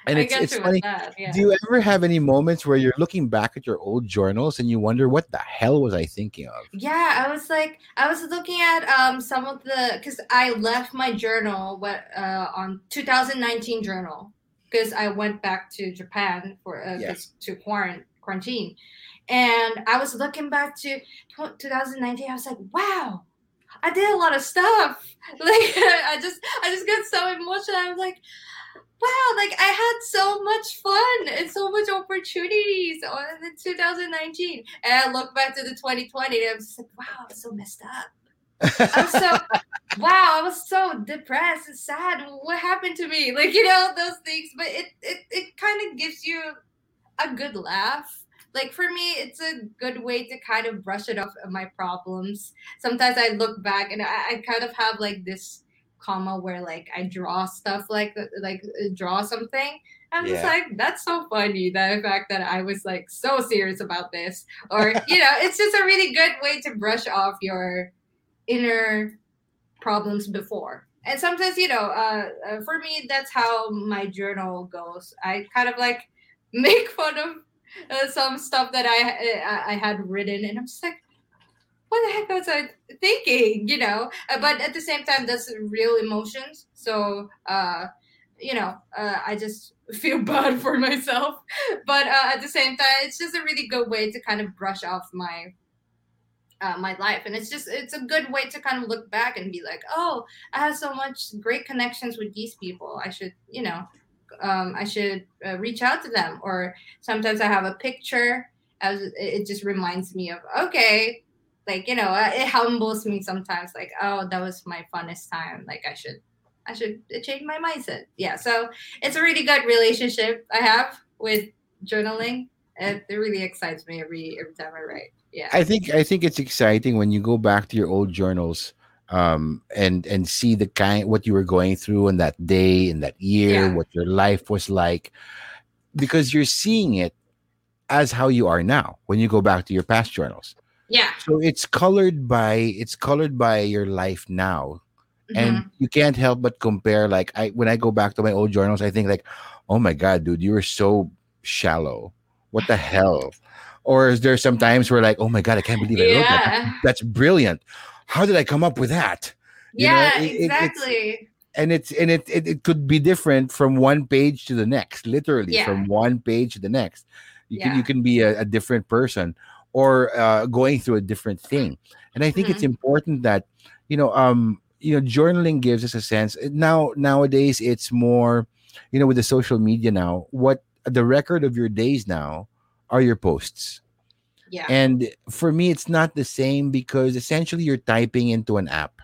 And I it's, it's funny. That, yeah. Do you ever have any moments where you're looking back at your old journals and you wonder, what the hell was I thinking of? Yeah, I was like, I was looking at um some of the, because I left my journal what uh, on two thousand nineteen journal, because I went back to Japan for uh, yeah. to quarant- quarantine. And I was looking back to twenty nineteen. I was like, wow, I did a lot of stuff. Like I just I just got so emotional. I was like, wow, like I had so much fun and so much opportunities on in two thousand nineteen. And I look back to the twenty twenty and I'm just like, wow, I'm so messed up. I'm so, wow, I was so depressed and sad. What happened to me? Like, you know, those things. But it, it, it kind of gives you a good laugh. Like for me, it's a good way to kind of brush it off of my problems. Sometimes I look back and I, I kind of have like this comma where like I draw stuff like like draw something. I'm yeah. just like, that's so funny, that the fact that I was like so serious about this, or you know, it's just a really good way to brush off your inner problems before. And sometimes, you know, uh, for me, that's how my journal goes. I kind of like make fun of uh, some stuff that I, I I had written, and I'm just like, what the heck was I thinking, you know? Uh, but at the same time, that's real emotions. So, uh, you know, uh, I just feel bad for myself. But uh, at the same time, it's just a really good way to kind of brush off my uh, my life. And it's just, it's a good way to kind of look back and be like, oh, I have so much great connections with these people. I should, you know, um, I should uh, reach out to them. Or sometimes I have a picture. As it just reminds me of, okay, like, you know, it humbles me sometimes. Like, oh, that was my funnest time. Like, I should, I should change my mindset. Yeah. So it's a really good relationship I have with journaling. It really excites me every every time I write. Yeah. I think I think it's exciting when you go back to your old journals, um, and and see the kind what you were going through on that day and that year, yeah. what your life was like, because you're seeing it as how you are now when you go back to your past journals. Yeah. So it's colored by it's colored by your life now, mm-hmm. and you can't help but compare. Like I, when I go back to my old journals, I think like, oh my God, dude, you were so shallow. What the hell? Or is there some times where like, oh my God, I can't believe I yeah. wrote that. That's brilliant. How did I come up with that? You yeah, know, it, exactly. It, it's, and it's and it, it it could be different from one page to the next. Literally yeah. from one page to the next. You yeah. can you can be a, a different person. Or uh, going through a different thing, and I think mm-hmm. it's important that you know, um, you know, journaling gives us a sense. Now, nowadays, it's more, you know, with the social media now, what the record of your days now are your posts. Yeah. And for me, it's not the same because essentially you're typing into an app.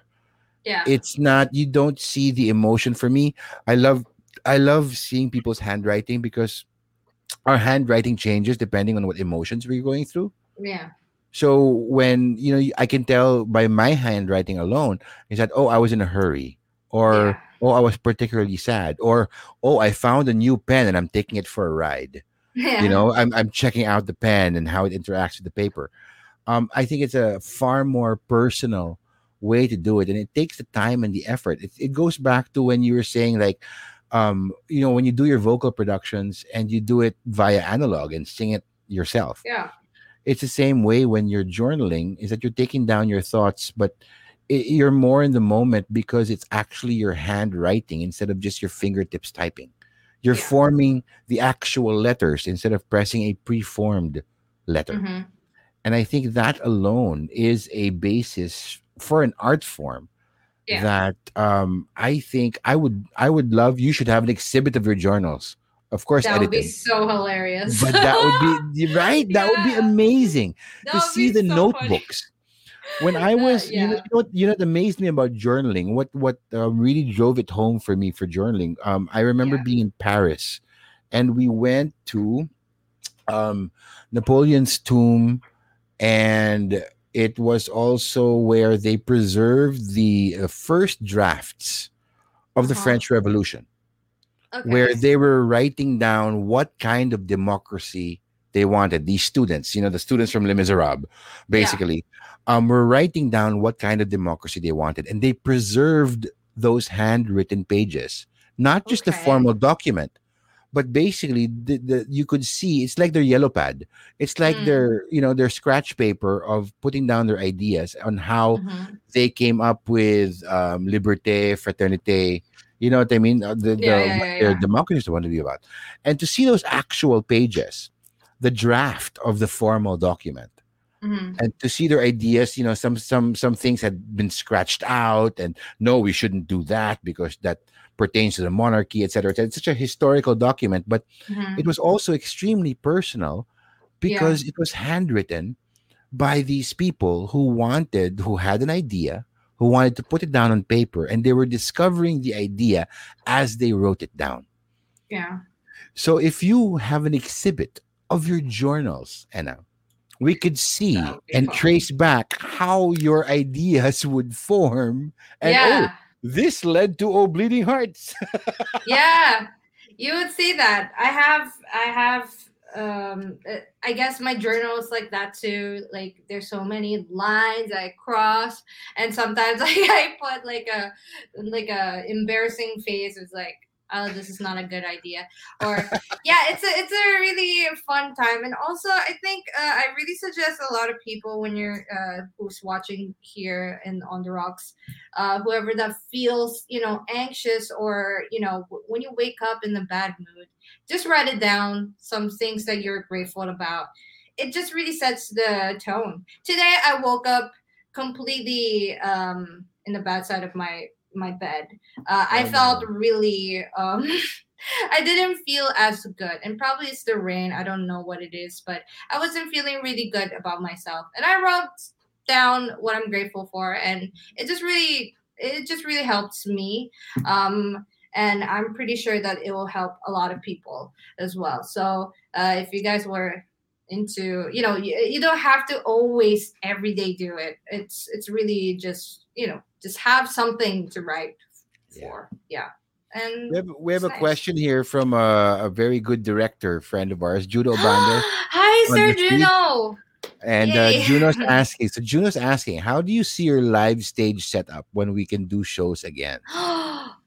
Yeah. It's not. You don't see the emotion. For me, I love, I love seeing people's handwriting because our handwriting changes depending on what emotions we're going through. Yeah. So when, you know, I can tell by my handwriting alone is that, oh, I was in a hurry, or, yeah. oh, I was particularly sad, or, oh, I found a new pen and I'm taking it for a ride. Yeah. You know, I'm, I'm checking out the pen and how it interacts with the paper. Um, I think it's a far more personal way to do it. And it takes the time and the effort. It, it goes back to when you were saying like, um, you know, when you do your vocal productions and you do it via analog and sing it yourself. Yeah. It's the same way when you're journaling, is that you're taking down your thoughts, but it, you're more in the moment because it's actually your handwriting instead of just your fingertips typing. You're yeah. forming the actual letters instead of pressing a preformed letter. Mm-hmm. And I think that alone is a basis for an art form yeah. that um, I think I would I would love. You should have an exhibit of your journals. Of course, that editing. Would be so hilarious. But that would be right. Yeah. That would be amazing that to see the so notebooks. Funny. When I was, uh, yeah. you know, you know, what, you know, what amazed me about journaling. What what uh, really drove it home for me for journaling. Um, I remember yeah. being in Paris, and we went to, um, Napoleon's tomb, and it was also where they preserved the uh, first drafts of the uh-huh. French Revolution. Okay. Where they were writing down what kind of democracy they wanted. These students, you know, the students from Les Miserables, basically, yeah. um, were writing down what kind of democracy they wanted. And they preserved those handwritten pages, not just okay. the formal document, but basically the, the, you could see it's like their yellow pad. It's like mm. their, you know, their scratch paper of putting down their ideas on how mm-hmm. they came up with um, liberté, fraternité. You know what I mean? The, the, yeah, yeah, yeah, yeah. the democracy is the one to be about. And to see those actual pages, the draft of the formal document, mm-hmm. and to see their ideas, you know, some some some things had been scratched out, and no, we shouldn't do that because that pertains to the monarchy, et cetera, et cetera. It's such a historical document, but mm-hmm. it was also extremely personal because yeah. it was handwritten by these people who wanted, who had an idea, who wanted to put it down on paper, and they were discovering the idea as they wrote it down. Yeah. So if you have an exhibit of your journals, Ena, we could see oh, and trace back how your ideas would form. And yeah. oh, this led to Oh Bleeding Hearts. Yeah, you would see that. I have, I have, um, I guess my journals like that too. Like there's so many lines I cross, and sometimes like, I put like a, like a embarrassing face. It's like, oh, this is not a good idea. Or yeah, it's a it's a really fun time. And also, I think uh, I really suggest a lot of people when you're uh, who's watching here and on the rocks, uh, whoever that feels, you know, anxious or, you know, w- when you wake up in a bad mood, just write it down, some things that you're grateful about. It just really sets the tone. Today, I woke up completely um, in the bad side of my my bed. Uh, I oh, felt no. really, um, I didn't feel as good, and probably it's the rain. I don't know what it is, but I wasn't feeling really good about myself. And I wrote down what I'm grateful for, and it just really, it just really helps me. Um, and I'm pretty sure that it will help a lot of people as well. So uh, if you guys were into, you know, you, you don't have to always every day do it. It's, it's really just, you know, just have something to write for. Yeah. yeah. And we have, we have a nice. question here from a, a very good director friend of ours, Juno Banda. Hi, Sir Juno. And uh, Juno's asking, so Juno's asking, how do you see your live stage setup when we can do shows again?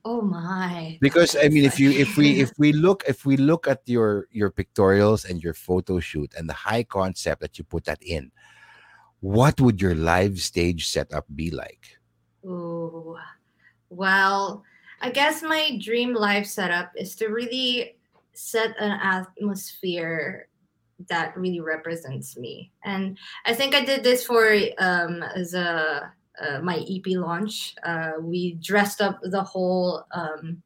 Oh my. Because I mean, if you if we if we look if we look at your your pictorials and your photo shoot and the high concept that you put that in, what would your live stage setup be like? Oh, well, I guess my dream live setup is to really set an atmosphere that really represents me. And I think I did this for um, the, uh, my E P launch. Uh, we dressed up the whole um,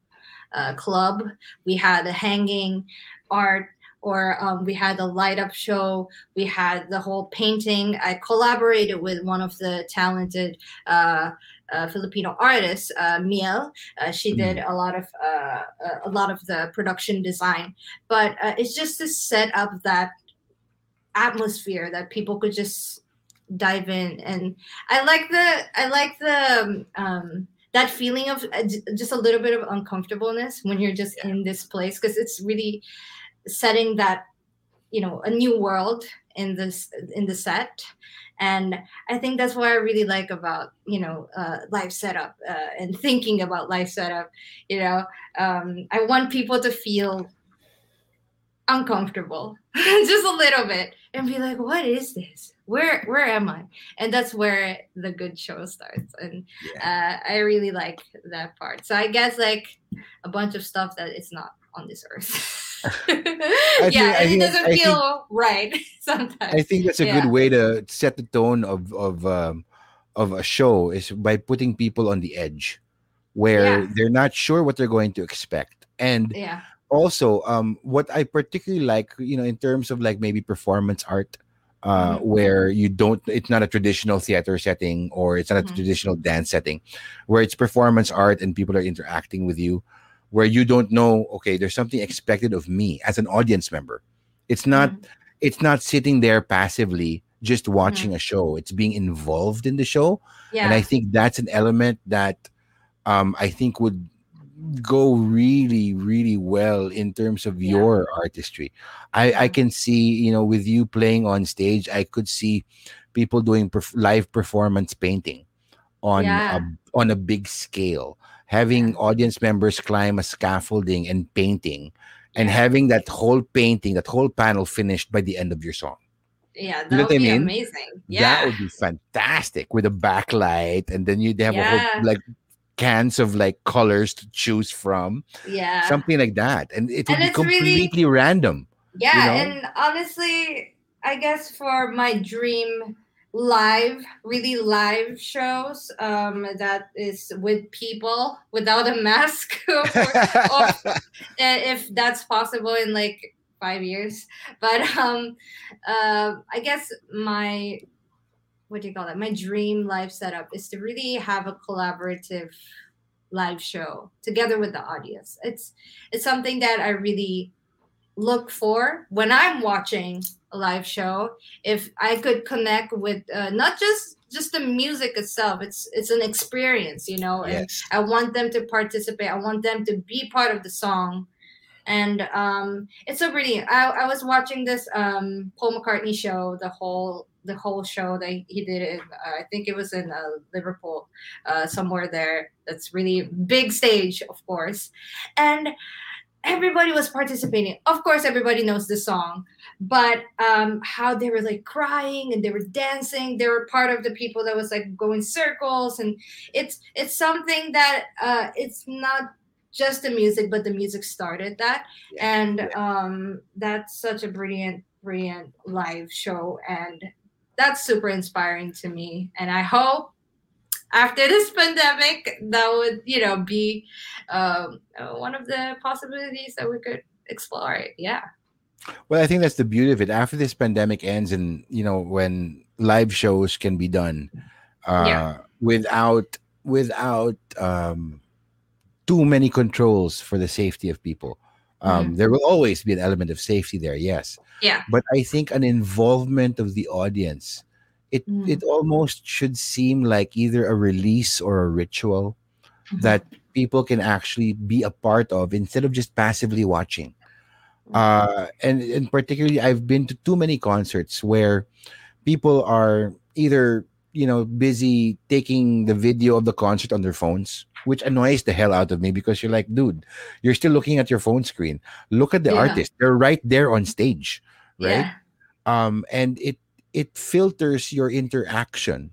uh, club. We had a hanging art. Or um, we had a light up show. We had the whole painting. I collaborated with one of the talented uh, uh, Filipino artists, uh, Miel. Uh, she mm-hmm. did a lot of uh, a lot of the production design. But uh, it's just to set up that atmosphere that people could just dive in. And I like the I like the. Um, that feeling of just a little bit of uncomfortableness when you're just in this place, because it's really setting that, you know, a new world in this in the set. And I think that's what I really like about, you know, uh, live setup uh, and thinking about live setup. You know, um, I want people to feel uncomfortable just a little bit and be like, what is this? Where where am I? And that's where the good show starts. And yeah. uh, I really like that part. So I guess like a bunch of stuff that is not on this earth. I yeah, think, and think, it doesn't I feel think, right sometimes. I think that's a yeah. good way to set the tone of of um, of a show is by putting people on the edge, where yeah. they're not sure what they're going to expect. And yeah. also, um, what I particularly like, you know, in terms of like maybe performance art, uh, mm-hmm. where you don't, it's not a traditional theater setting or it's not mm-hmm. a traditional dance setting, where it's performance art and people are interacting with you, where you don't know, okay, there's something expected of me as an audience member. It's not mm-hmm. it's not sitting there passively just watching mm-hmm. a show. It's being involved in the show. Yeah. And I think that's an element that um, I think would go really, really well in terms of yeah. your artistry. I, mm-hmm. I can see, you know, with you playing on stage, I could see people doing perf- live performance painting on yeah. a, on a big scale. Having audience members climb a scaffolding and painting, and having that whole painting, that whole panel finished by the end of your song. Yeah, that you know would I mean? be amazing. Yeah. That would be fantastic with a backlight, and then you they have yeah. a whole like cans of like colors to choose from. Yeah, something like that, and it would and be completely really, random. Yeah, you know? And honestly, I guess for my dream live, really live shows um, that is with people without a mask, or, or if that's possible in like five years. But um, uh, I guess my, what do you call that? My dream live setup is to really have a collaborative live show together with the audience. It's it's something that I really look for when I'm watching a live show. If I could connect with uh, not just just the music itself, it's it's an experience, you know. Yes. And I want them to participate. I want them to be part of the song. And um, it's so brilliant. I, I was watching this um, Paul McCartney show, the whole the whole show that he did. In, uh, I think it was in uh, Liverpool, uh, somewhere there. That's really big stage, of course. And everybody was participating. Of course, everybody knows the song, but um, how they were like crying and they were dancing. They were part of the people that was like going circles, and it's it's something that uh, it's not just the music, but the music started that, yeah. and um, that's such a brilliant, brilliant live show, and that's super inspiring to me. And I hope after this pandemic, that would, you know, be um, one of the possibilities that we could explore. Yeah. Well, I think that's the beauty of it. After this pandemic ends, and you know, when live shows can be done uh, yeah. without without um, too many controls for the safety of people, um, mm-hmm. there will always be an element of safety there. Yes. Yeah. But I think an involvement of the audience. It mm. it almost should seem like either a release or a ritual mm-hmm. that people can actually be a part of instead of just passively watching. Uh, and, and particularly, I've been to too many concerts where people are either, you know, busy taking the video of the concert on their phones, which annoys the hell out of me because you're like, dude, you're still looking at your phone screen. Look at the yeah. artist. They're right there on stage, right? Yeah. Um, and it It filters your interaction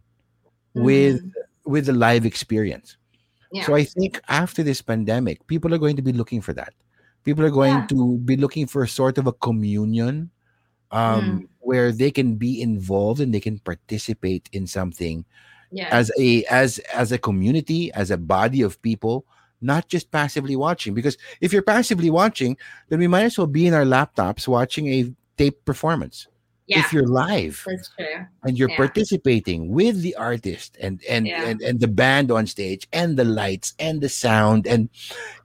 mm. with with the live experience. Yeah. So I think after this pandemic, people are going to be looking for that. People are going yeah. to be looking for a sort of a communion um, mm. where they can be involved and they can participate in something yeah. as a as as a community, as a body of people, not just passively watching. Because if you're passively watching, then we might as well be in our laptops watching a tape performance. Yeah. If you're live and you're yeah. participating with the artist and and, yeah. and and the band on stage and the lights and the sound and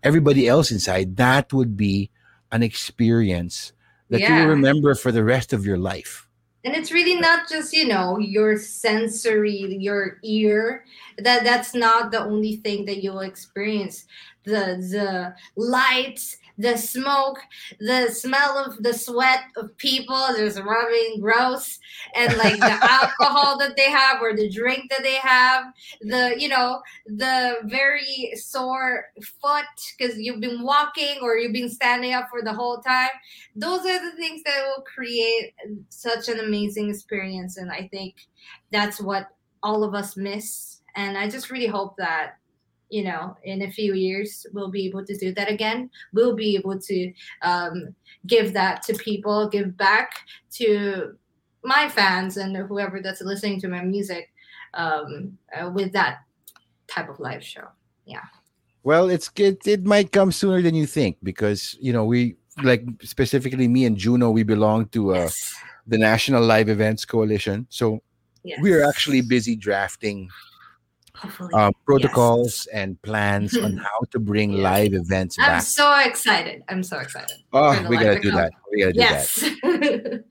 everybody else inside, that would be an experience that yeah. you will remember for the rest of your life. And it's really not just, you know, your sensory, your ear. That that's not the only thing that you'll experience. The the lights, the smoke, the smell of the sweat of people, there's rubbing gross, and like the alcohol that they have or the drink that they have, the, you know, the very sore foot because you've been walking or you've been standing up for the whole time. Those are the things that will create such an amazing experience. And I think that's what all of us miss. And I just really hope that, you know, in a few years, we'll be able to do that again. We'll be able to um, give that to people, give back to my fans and whoever that's listening to my music um, uh, with that type of live show. Yeah. Well, it's it, it might come sooner than you think because, you know, we, like specifically me and Juno, we belong to uh, yes. the National Live Events Coalition. So yes. we are actually busy drafting Uh, protocols yes. and plans on how to bring yes. live events back. I'm so excited. I'm so excited. Oh, we got to do that. We got to do yes. that.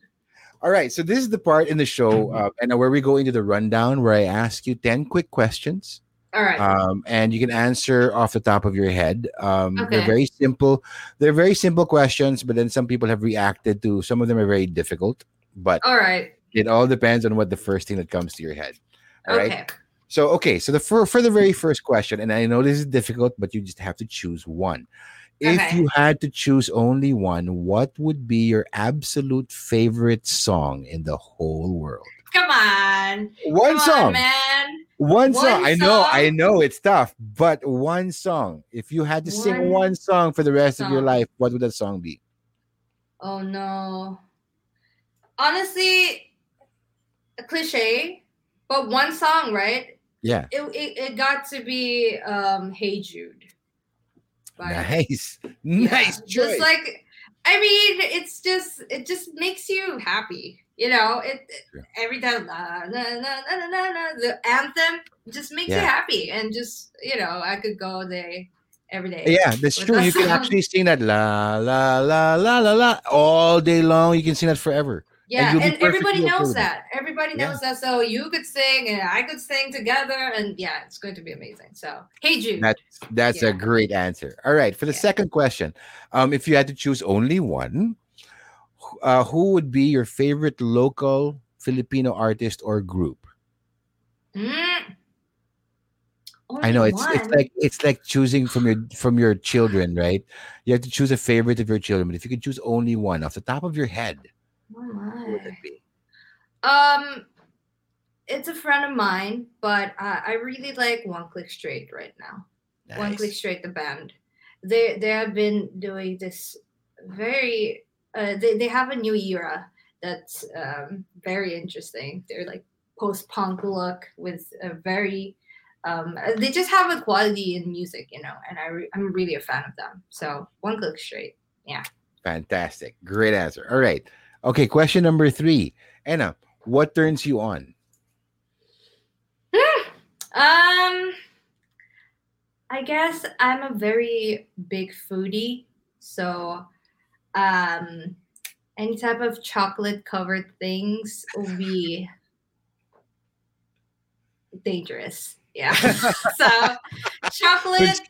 All right. So this is the part in the show uh, and where we go into the rundown where I ask you ten quick questions. All right. Um, and you can answer off the top of your head. Um, okay. They're very simple. They're very simple questions, but then some people have reacted to, some of them are very difficult, but all right. it all depends on what the first thing that comes to your head. All okay. right. So, okay, so the for, for the very first question, and I know this is difficult, but you just have to choose one. If okay. you had to choose only one, what would be your absolute favorite song in the whole world? Come on. One Come song. On, man. One, one song. song. I know, I know it's tough, but one song. If you had to one sing one song for the rest song. of your life, what would that song be? Oh, no. Honestly, a cliche, But one song, right? Yeah. It it, it got to be um, Hey Jude. By, nice. Yeah, nice choice. Just like, I mean, it's just, it just makes you happy. You know, it, it yeah. every time, na, na, na, na, na, na, the anthem just makes yeah. you happy. And just, you know, I could go all day, every day. Yeah, that's true. You song. Can actually sing that la, la, la, la, la, la, all day long. You can sing that forever. Yeah, and, and everybody knows that. Everybody knows yeah. that. So you could sing and I could sing together. And yeah, it's going to be amazing. So, Hey Jude. That's, that's yeah. a great answer. All right. For the yeah. second question, um, if you had to choose only one, uh, who would be your favorite local Filipino artist or group? Mm. I know it's one. it's like it's like choosing from your from your children, right? You have to choose a favorite of your children. But if you could choose only one off the top of your head, oh my. Would it be? Um, it's a friend of mine, but uh, I really like One Click Straight right now. Nice. One Click Straight, the band. They they have been doing this very. Uh, they they have a new era that's um, very interesting. They're like post punk look with a very. Um, they just have a quality in music, you know, and I re- I'm really a fan of them. So One Click Straight, yeah. Fantastic, great answer. All right. Okay, question number three. Ena, what turns you on? Hmm. Um, I guess I'm a very big foodie. So um, any type of chocolate-covered things will be dangerous. Yeah. So chocolate,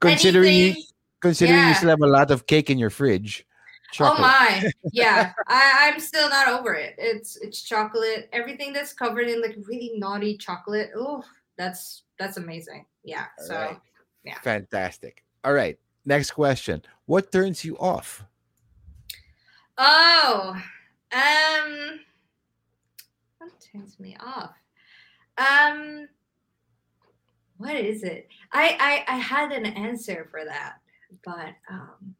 Considering anything, Considering yeah. you still have a lot of cake in your fridge. Chocolate. Oh my, yeah. I, I'm still not over it. It's it's chocolate. Everything that's covered in like really naughty chocolate. Oh, that's that's amazing. Yeah. All so right. yeah. Fantastic. All right. Next question. What turns you off? Oh, um what turns me off? Um what is it? I I, I had an answer for that, but um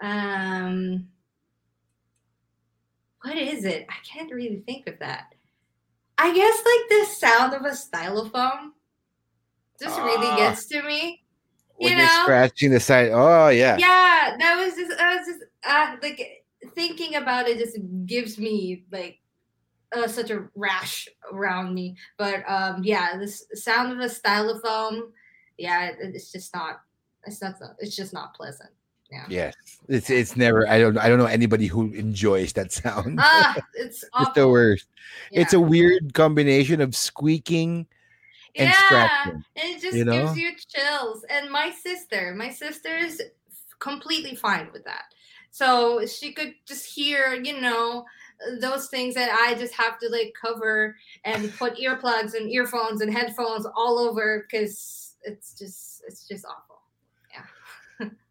Um, what is it? I can't really think of that. I guess like the sound of a stylofoam just uh, really gets to me. You when know? You're scratching the side. Oh yeah. Yeah, that was just I was just uh, like thinking about it. Just gives me like uh, such a rash around me. But um, yeah, the sound of a stylofoam. Yeah, it's just not. It's not. It's just not pleasant. Yeah. Yes, it's it's never. I don't I don't know anybody who enjoys that sound. Ah, it's, it's the worst. Yeah. It's a weird combination of squeaking and yeah, scratching. And it just you know? gives you chills. And my sister, my sister is completely fine with that. So she could just hear, you know, those things that I just have to like cover and put earplugs and earphones and headphones all over because it's just it's just awful.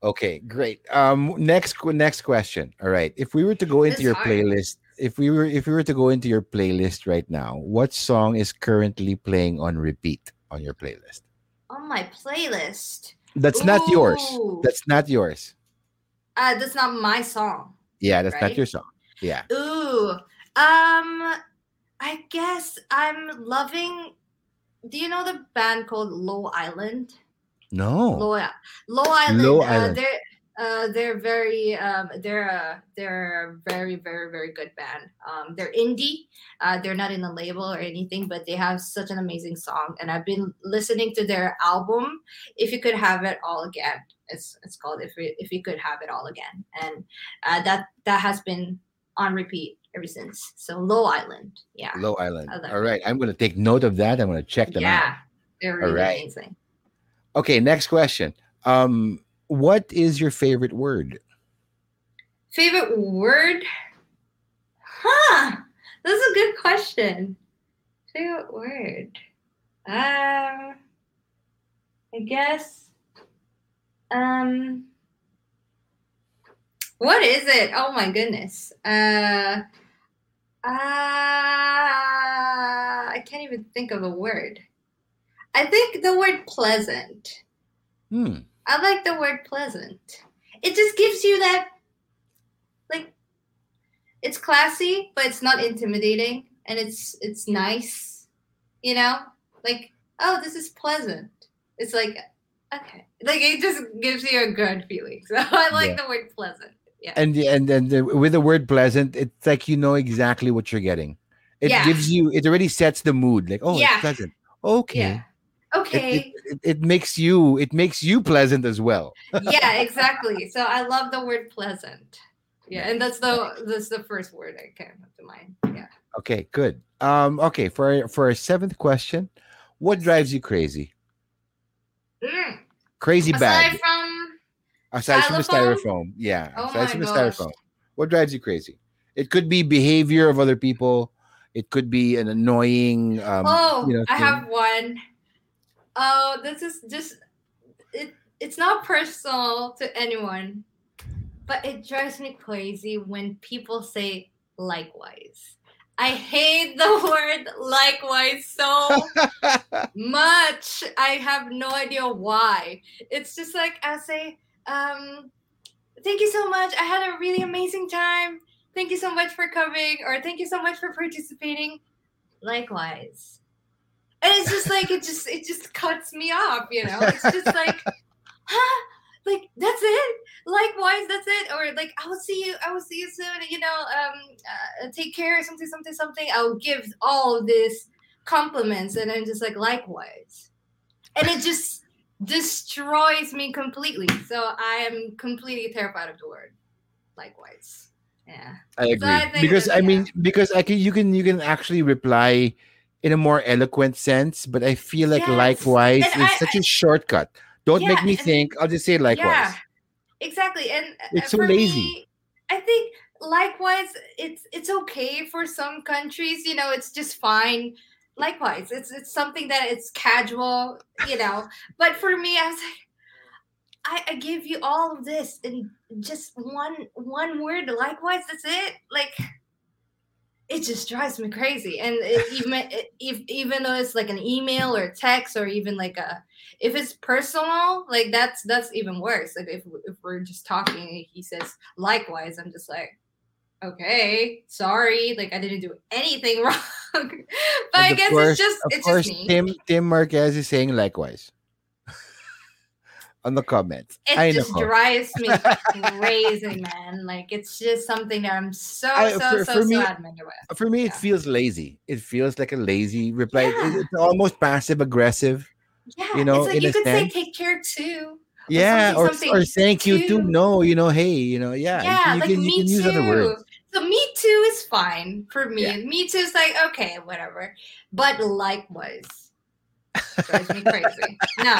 Okay, great. Um, next, next question. All right. If we were to go into this your hard. playlist, if we were, if we were to go into your playlist right now, what song is currently playing on repeat on your playlist? On my playlist. That's Ooh. not yours. That's not yours. Uh, that's not my song. Yeah, that's right? not your song. Yeah. Ooh. Um, I guess I'm loving. Do you know the band called Low Island? No. Low, Low Island. Low Island. Uh, they're uh, they're very um, they're a, they're a very very very good band. Um, they're indie. Uh, they're not in a label or anything, but they have such an amazing song. And I've been listening to their album. If you could have it all again, it's it's called if we, if you could have it all again. And uh, that that has been on repeat ever since. So Low Island. Yeah. Low Island. All right. I'm gonna take note of that. I'm gonna check them yeah, out. Yeah. They're really all right. amazing. Okay, next question. Um, what is your favorite word? Favorite word? Huh. That's a good question. Favorite word? Um, I guess. Um, what is it? Oh my goodness. Uh, uh, I can't even think of a word. I think the word pleasant. Hmm. I like the word pleasant. It just gives you that, like, it's classy, but it's not intimidating, and it's it's nice. you know, like, oh, this is pleasant. It's like, okay, like it just gives you a good feeling. So I like yeah. the word pleasant. Yeah. And and then the, with the word pleasant, it's like you know exactly what you're getting. It yeah. gives you. It already sets the mood. Like, oh, yeah. it's pleasant. Okay. Yeah. Okay. It, it, it makes you. It makes you pleasant as well. Yeah, exactly. So I love the word pleasant. Yeah, and that's the that's the first word that came to mind. Yeah. Okay. Good. Um. Okay. For for our seventh question, what drives you crazy? Mm. Crazy aside bag. Aside from. Aside styrofoam? from the styrofoam. Yeah. Oh aside my from the gosh. styrofoam. What drives you crazy? It could be behavior of other people. It could be an annoying. Um, oh, you know, I have one. Oh, this is just it. It's not personal to anyone, but it drives me crazy when people say likewise. I hate the word likewise so much. I have no idea why. It's just like I say, um, thank you so much. I had a really amazing time. Thank you so much for coming, or thank you so much for participating. Likewise. And it's just like, it just, it just cuts me off, you know, it's just like, huh, like, that's it. Likewise, that's it. Or like, I will see you, I will see you soon. You know, um, uh, take care, something, something, something. I'll give all these compliments. And I'm just like, likewise. And it just destroys me completely. So I am completely terrified of the word likewise. Yeah, I agree. So I because that, I mean, yeah. because I can, you can, you can actually reply in a more eloquent sense, but I feel like yes. likewise and is I, such a shortcut. Don't yeah, make me think. I'll just say likewise. Yeah, exactly. And it's so for lazy. Me, I think likewise, it's it's okay for some countries. You know, it's just fine. Likewise, it's it's something that it's casual. You know, but for me, I was like. I, I give you all of this in just one one word. Likewise, that's it. Like, it just drives me crazy. And it, even it, if, even though it's like an email or text or even like a, if it's personal, like that's that's even worse. Like if if we're just talking, he says likewise. I'm just like, okay, sorry. Like I didn't do anything wrong. But and I guess course, it's just of it's course, just me. Tim Tim Marquez is saying likewise. On the comments, it I just know. drives me crazy, man. Like it's just something that I'm so I, so for, so for so me, adamant with. For me, yeah. it feels lazy. It feels like a lazy reply. Yeah. It's almost passive aggressive. Yeah, you know, it's like you could sense. say "take care" too. Yeah, or, something, or, something or "thank too. you" too. No, you know, hey, you know, yeah. Yeah, you, you like can, me you can use too. Other words. So "me too" is fine for me. Yeah. "Me too" is like okay, whatever. But likewise, it drives me crazy. No.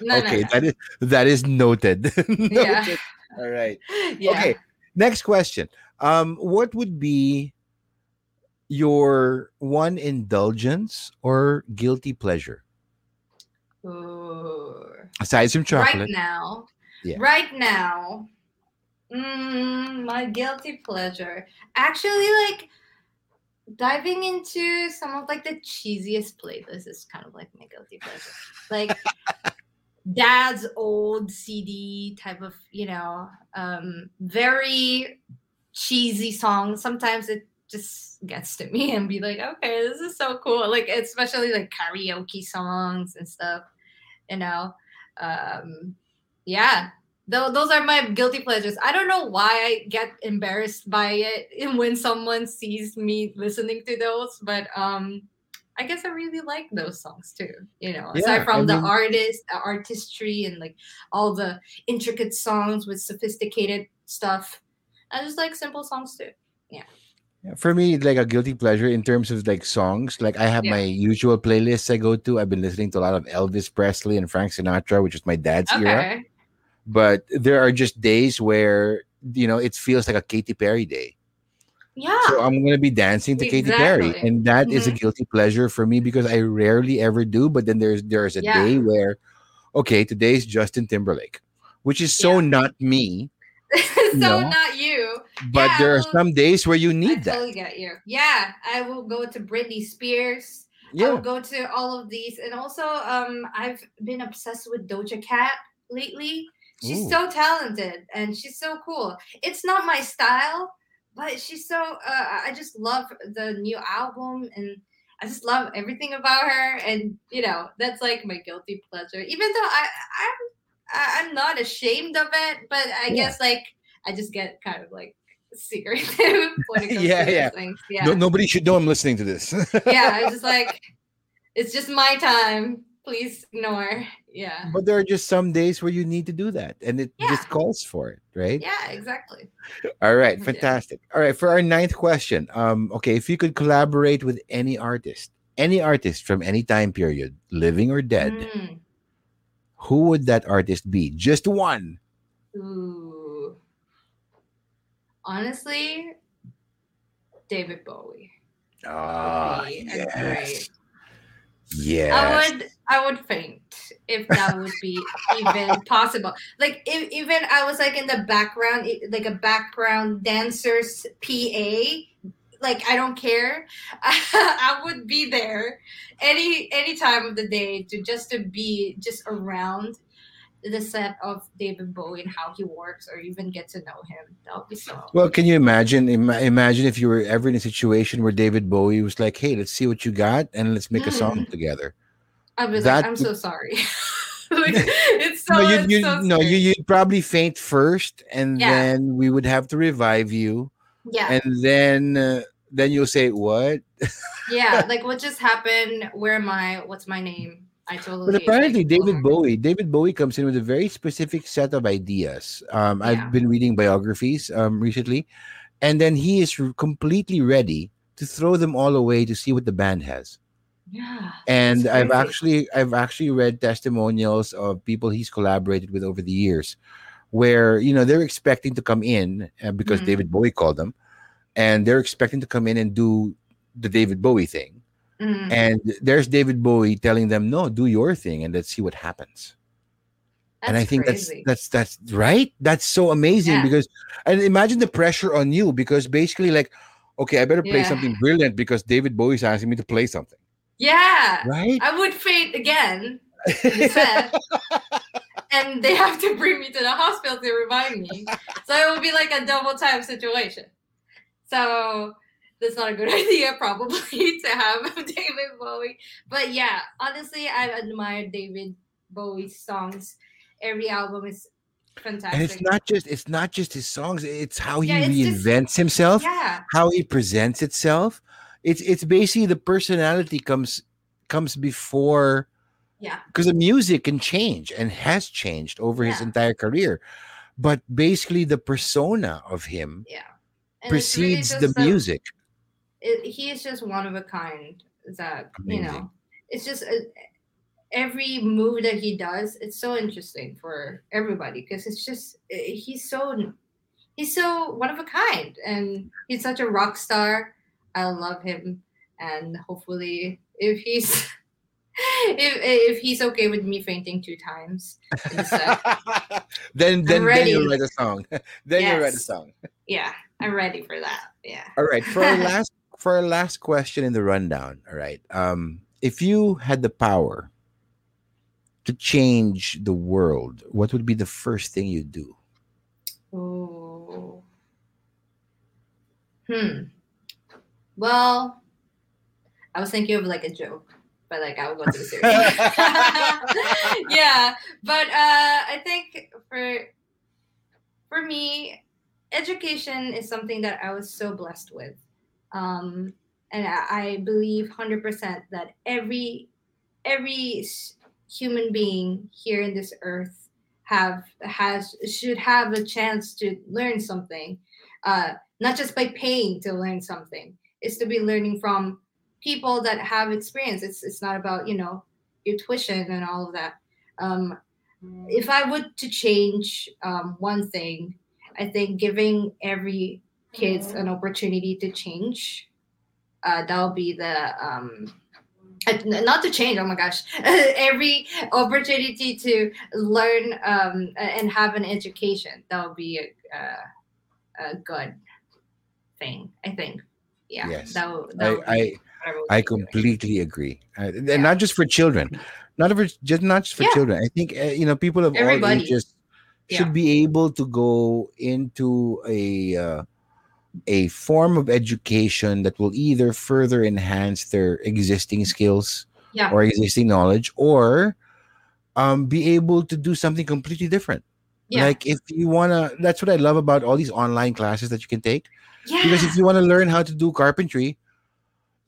No, okay, no, no. that is that is noted. noted. Yeah. All right. Yeah. Okay. Next question. Um, what would be your one indulgence or guilty pleasure? Ooh. Aside from chocolate. Right now. Yeah. Right now. Mm, my guilty pleasure. Actually, like diving into some of like the cheesiest playlists is kind of like my guilty pleasure. Like Dad's old C D type of, you know, um, very cheesy song. Sometimes it just gets to me and be like, okay, this is so cool. Like, especially like karaoke songs and stuff, you know. Um, yeah, Th- those are my guilty pleasures. I don't know why I get embarrassed by it when someone sees me listening to those, but um I guess I really like those songs too, you know, yeah, aside from I mean, the artist, the artistry and like all the intricate songs with sophisticated stuff. I just like simple songs too. Yeah. For me, like a guilty pleasure in terms of like songs, like I have yeah. my usual playlists I go to. I've been listening to a lot of Elvis Presley and Frank Sinatra, which is my dad's okay. era. But there are just days where, you know, it feels like a Katy Perry day. Yeah. So I'm going to be dancing to exactly. Katy Perry. And that mm-hmm. is a guilty pleasure for me because I rarely ever do. But then there's there's a yeah. day where, okay, today's Justin Timberlake, which is so yeah. not me. so know? not you. But yeah, there will, are some days where you need I that. I totally get you. Yeah. I will go to Britney Spears. Yeah. I will go to all of these. And also, um, I've been obsessed with Doja Cat lately. She's Ooh. so talented and she's so cool. It's not my style. But she's so, uh, I just love the new album and I just love everything about her. And, you know, that's like my guilty pleasure, even though I, I'm, I'm not ashamed of it, but I yeah. guess like, I just get kind of like secretive when it comes yeah, to yeah. these things. Yeah. No, nobody should know I'm listening to this. yeah. It's just like, it's just my time. Please ignore. Yeah. But there are just some days where you need to do that, and it yeah. just calls for it, right? Yeah, exactly. All right, fantastic. Yeah. All right, for our ninth question, um, okay, if you could collaborate with any artist, any artist from any time period, living or dead, mm. who would that artist be? Just one. Ooh. Honestly, David Bowie. Ah, oh, yes. Great. Yeah, I would I would faint if that would be even possible. Like if, even I was like in the background, like a background dancer's P A. Like I don't care. I would be there any any time of the day to just to be just around the set of David Bowie and how he works, or even get to know him. That would be so. Well, can you imagine? Im- imagine if you were ever in a situation where David Bowie was like, "Hey, let's see what you got, and let's make mm. a song together." I was that like, "I'm would- so sorry." like, it's so. No, you'd, you'd, so no you, you'd probably faint first, and yeah. then we would have to revive you. Yeah, and then uh, then you'll say what? yeah, like what just happened? Where am I? What's my name? I totally but apparently like, David Bowie, David Bowie comes in with a very specific set of ideas. Um, yeah. I've been reading biographies um, recently, and then he is r- completely ready to throw them all away to see what the band has. Yeah. And I've actually I've actually read testimonials of people he's collaborated with over the years, where you know they're expecting to come in uh, because mm-hmm. David Bowie called them, and they're expecting to come in and do the David Bowie thing. Mm. And there's David Bowie telling them, "No, do your thing, and let's see what happens." That's and I think crazy. that's that's that's right. That's so amazing yeah. because, and imagine the pressure on you, because basically, like, okay, I better play yeah. something brilliant because David Bowie's asking me to play something. Yeah, right. I would faint again, said, and they have to bring me to the hospital to revive me. So it would be like a double time situation. So. That's not a good idea, probably, to have David Bowie. But yeah, honestly, I've admired David Bowie's songs. Every album is fantastic. And it's not just it's not just his songs. It's how he yeah, it's reinvents just, himself. Yeah. How he presents itself. It's it's basically the personality comes comes before. Yeah. Because the music can change and has changed over yeah. his entire career, but basically the persona of him. Yeah. And precedes really the music. A, It, he is just one of a kind that, amazing. You know, it's just a, every move that he does, it's so interesting for everybody, because it's just, he's so, he's so one of a kind, and he's such a rock star. I love him. And hopefully if he's, if if he's okay with me fainting two times, uh, then, then, then you'll write a song. Then yes. you'll write a song. Yeah. I'm ready for that. Yeah. All right. For our last, for our last question in the rundown, all right. Um, if you had the power to change the world, what would be the first thing you'd do? Oh. Hmm. Well, I was thinking of like a joke, but like I would go to the series. yeah. But uh, I think for for me, education is something that I was so blessed with. Um, and I, I believe one hundred percent that every every human being here in this earth have has should have a chance to learn something, uh, not just by paying to learn something. It's to be learning from people that have experience. It's it's not about, you know, your tuition and all of that. Um, if I would to change um, one thing, I think giving every kid an opportunity to change, uh, that'll be the, um, not to change, oh my gosh, every opportunity to learn um, and have an education, that'll be a, a, a good thing, I think. Yeah. Yes. That'll, that'll I, I, I completely doing. agree. Uh, and yeah. Not just for children, not for, just, not just for yeah. children. I think, uh, you know, people of Everybody. all ages, should yeah. be able to go into a uh, a form of education that will either further enhance their existing skills yeah. or existing knowledge, or um, be able to do something completely different. Yeah. Like if you want to, that's what I love about all these online classes that you can take. Yeah. Because if you want to learn how to do carpentry,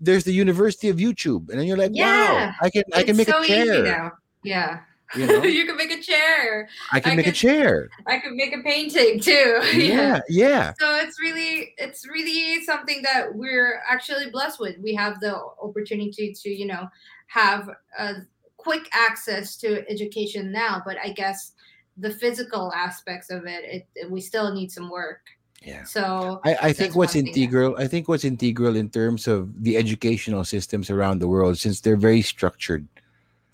there's the University of YouTube. And then you're like, yeah. wow, I can I it's can make so a chair. Easy now. Yeah. You know? You can make a chair. I can I make can, a chair. I can make a painting too. Yeah, yeah, yeah. So it's really, it's really something that we're actually blessed with. We have the opportunity to, you know, have a quick access to education now. But I guess the physical aspects of it, it, it we still need some work. Yeah. So I, I think what's integral. That. I think what's integral in terms of the educational systems around the world, since they're very structured.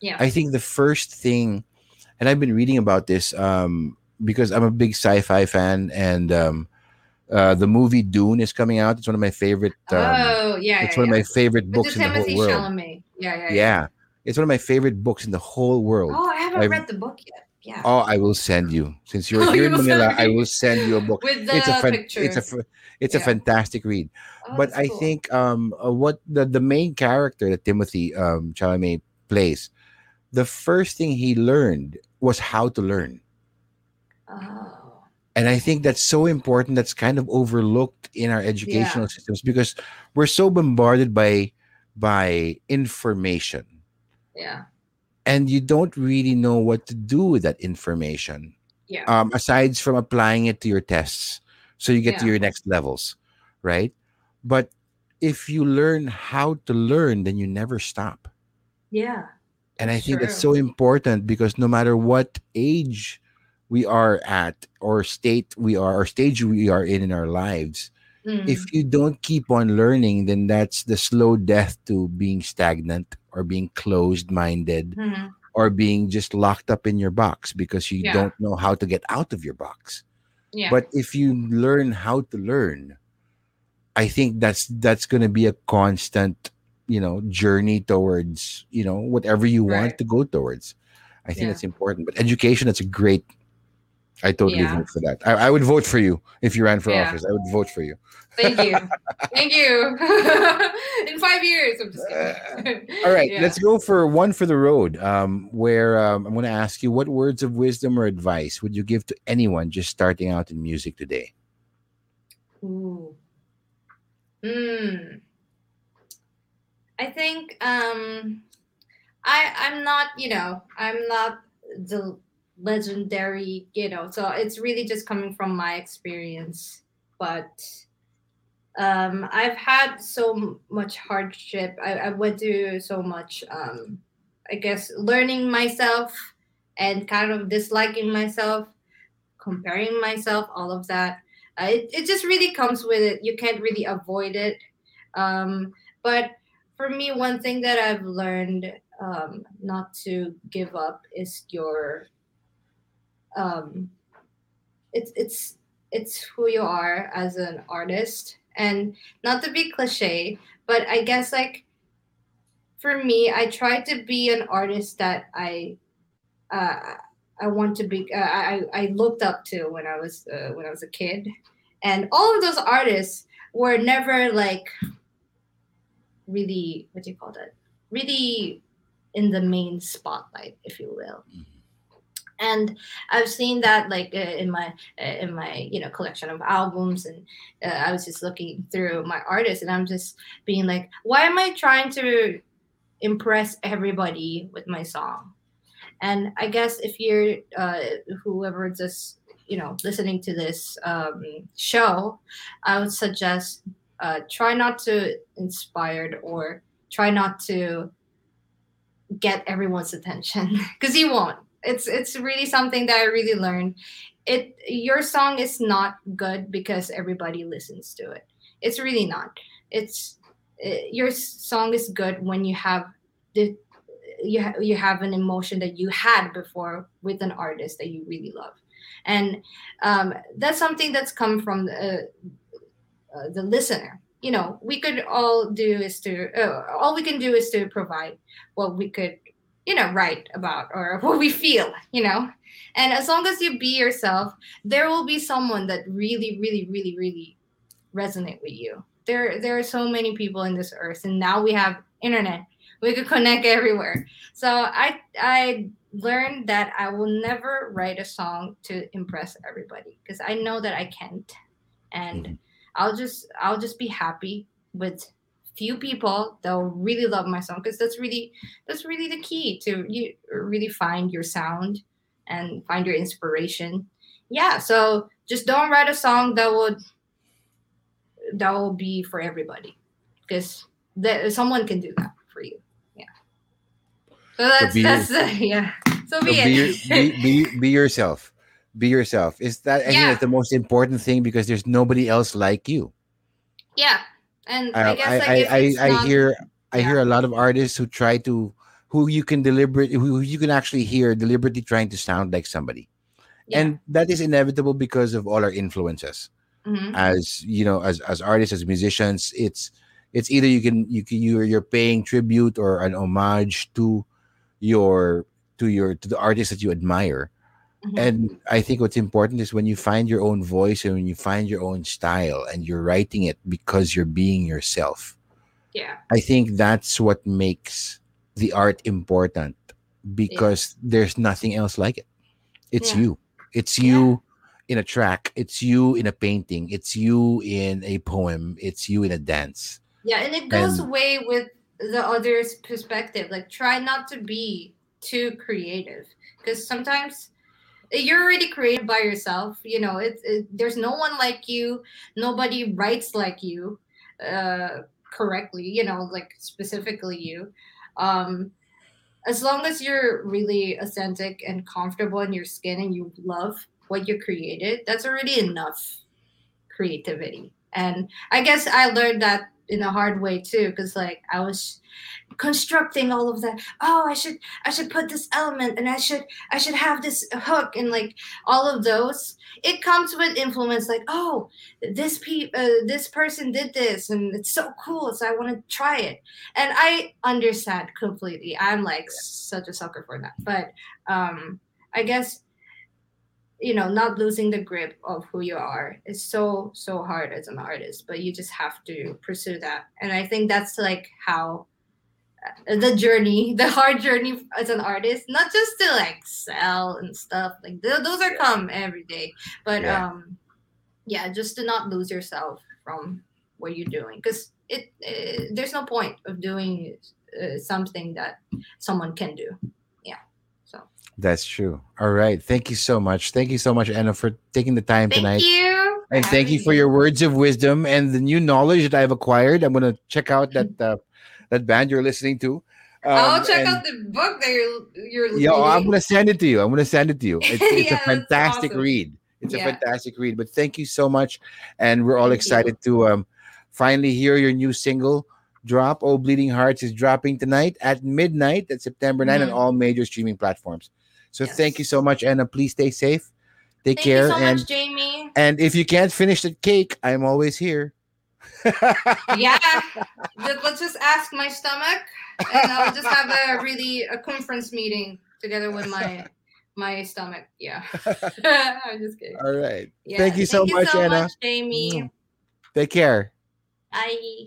Yeah. I think the first thing, and I've been reading about this um, because I'm a big sci-fi fan, and um, uh, the movie Dune is coming out. It's one of my favorite. Um, oh yeah, it's yeah, one yeah. of my favorite books in the whole Timothy world. Chalamet. Yeah, yeah, yeah, yeah. It's one of my favorite books in the whole world. Oh, I haven't I've, read the book yet. Yeah. Oh, I will send you. Since you're oh, here you in Manila, I will send you a book. With the it's a fan- pictures. It's a it's yeah. a fantastic read. Oh, but I cool. think um, uh, what the, the main character that Timothy um, Chalamet plays. The first thing he learned was how to learn. Oh. And I think that's so important. That's kind of overlooked in our educational yeah. systems because we're so bombarded by by information. Yeah. And you don't really know what to do with that information. Yeah. Um, aside from applying it to your tests. So you get yeah. to your next levels, right? But if you learn how to learn, then you never stop. Yeah. And I think True. that's so important because no matter what age we are at or state we are or stage we are in in our lives, mm. if you don't keep on learning, then that's the slow death to being stagnant or being closed-minded mm-hmm. or being just locked up in your box because you yeah. don't know how to get out of your box. Yeah. But if you learn how to learn, I think that's that's going to be a constant you know, journey towards, you know, whatever you right. want to go towards. I think yeah. that's important. But education, that's a great, I totally yeah. vote for that. I, I would vote for you if you ran for yeah. office. I would vote for you. Thank you. Thank you. In five years. I'm just kidding. Uh, all right. Yeah. Let's go for one for the road um, where um, I'm going to ask you, what words of wisdom or advice would you give to anyone just starting out in music today? Ooh. Hmm. I think um, I I'm not you know I'm not the legendary you know so it's really just coming from my experience, but um, I've had so much hardship. I, I went through so much um, I guess learning myself and kind of disliking myself, comparing myself, all of that. Uh, it it just really comes with it. You can't really avoid it, um, but. For me, one thing that I've learned um, not to give up is your, um, it's it's it's who you are as an artist, and not to be cliche, but I guess like, for me, I try to be an artist that I, uh, I want to be. Uh, I I looked up to when I was uh, when I was a kid, and all of those artists were never like. Really, what do you call that? Really in the main spotlight, if you will. Mm-hmm. And I've seen that like uh, in my uh, in my you know collection of albums, and uh, I was just looking through my artists, and I'm just being like, why am I trying to impress everybody with my song? And I guess if you're uh, whoever just you know listening to this um, show, I would suggest. Uh, try not to inspire or try not to get everyone's attention because you won't. It's it's really something that I really learned. It your song is not good because everybody listens to it. It's really not. It's it, your song is good when you have the you ha- you have an emotion that you had before with an artist that you really love, and um, that's something that's come from. Uh, Uh, the listener, you know, we could all do is to uh, all we can do is to provide what we could, you know, write about or what we feel, you know, and as long as you be yourself, there will be someone that really, really, really, really resonate with you. There, there are so many people in this earth, and now we have internet. We could connect everywhere. So I, I learned that I will never write a song to impress everybody, because I know that I can't, and mm-hmm. I'll just, I'll just be happy with few people that will really love my song, because that's really, that's really the key to you really find your sound and find your inspiration. Yeah. So just don't write a song that would. that will be for everybody, because that someone can do that for you. Yeah. So that's, so that's your, uh, yeah. So, so be it. Your, be, be, be yourself. Be yourself. Is that, yeah. I think that's the most important thing, because there's nobody else like you. Yeah. And uh, I guess like I, if I, it's I, not, I hear, I yeah. hear a lot of artists who try to, who you can deliberate, who you can actually hear deliberately trying to sound like somebody. Yeah. And that is inevitable because of all our influences. Mm-hmm. As you know, as, as artists, as musicians, it's it's either you can you can you're you're paying tribute or an homage to your to your to the artists that you admire. Mm-hmm. And I think what's important is when you find your own voice and when you find your own style and you're writing it because you're being yourself. Yeah. I think that's what makes the art important, because yeah. there's nothing else like it. It's yeah. you. It's you. Yeah. In a track, it's you in a painting, it's you in a poem, it's you in a dance. Yeah, and it goes and, away with the other's perspective. Like, try not to be too creative, because sometimes you're already creative by yourself. You know, it's it, there's no one like you. Nobody writes like you, uh, correctly. You know, like specifically you. Um, as long as you're really authentic and comfortable in your skin and you love what you created, that's already enough creativity. And I guess I learned that in a hard way too, because like I was constructing all of that. Oh, I should I should put this element, and I should I should have this hook, and like all of those. It comes with influence, like oh, this pe uh, this person did this, and it's so cool, so I want to try it. And I understand completely. I'm like such a sucker for that, but um, I guess. You know, not losing the grip of who you are is so, so hard as an artist, but you just have to pursue that. And I think that's like how the journey, the hard journey as an artist, not just to like sell and stuff, like th- those are come every day, but yeah. um, yeah, just to not lose yourself from what you're doing, because it, it there's no point of doing uh, something that someone can do. That's true. All right. Thank you so much. Thank you so much, Ena, for taking the time thank tonight. Thank you. And Happy thank you for your words of wisdom and the new knowledge that I've acquired. I'm going to check out that uh, that band you're listening to. Um, I'll check out the book that you're, you're listening to. Yo, I'm going to send it to you. I'm going to send it to you. It's, it's yeah, a fantastic awesome. read. It's yeah. a fantastic read. But thank you so much. And we're all thank excited you. to um, finally hear your new single drop. Oh, Bleeding Hearts is dropping tonight at midnight at September ninth mm-hmm. on all major streaming platforms. So yes. Thank you so much, Ena. Please stay safe. Take thank care. Thank you so and, much, Jamie. And if you can't finish the cake, I'm always here. yeah. Let's just ask my stomach, and I'll just have a really a conference meeting together with my my stomach. Yeah. I'm just kidding. All right. Yeah. Thank you so thank much, you so Ena. Much, Jamie. Take care. Bye.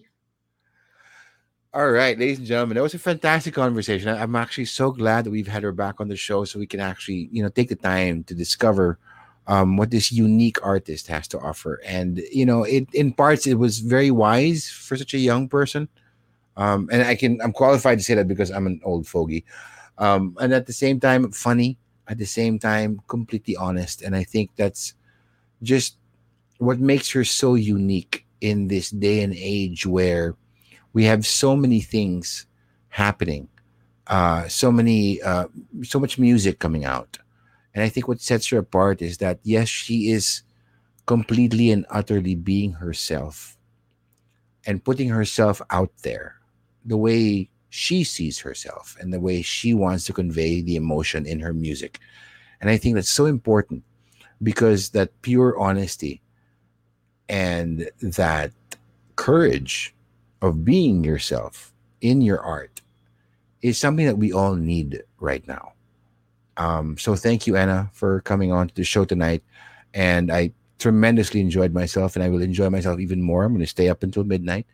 All right, ladies and gentlemen, that was a fantastic conversation. I'm actually so glad that we've had her back on the show, so we can actually, you know, take the time to discover um, what this unique artist has to offer. And you know, it in parts it was very wise for such a young person. Um, and I can I'm qualified to say that because I'm an old fogey. Um, and at the same time, funny. At the same time, completely honest. And I think that's just what makes her so unique in this day and age where we have so many things happening, uh, so many, uh, so much music coming out. And I think what sets her apart is that, yes, she is completely and utterly being herself and putting herself out there the way she sees herself and the way she wants to convey the emotion in her music. And I think that's so important, because that pure honesty and that courage of being yourself in your art is something that we all need right now. Um, so thank you, Ena, for coming on to the show tonight. And I tremendously enjoyed myself, and I will enjoy myself even more. I'm going to stay up until midnight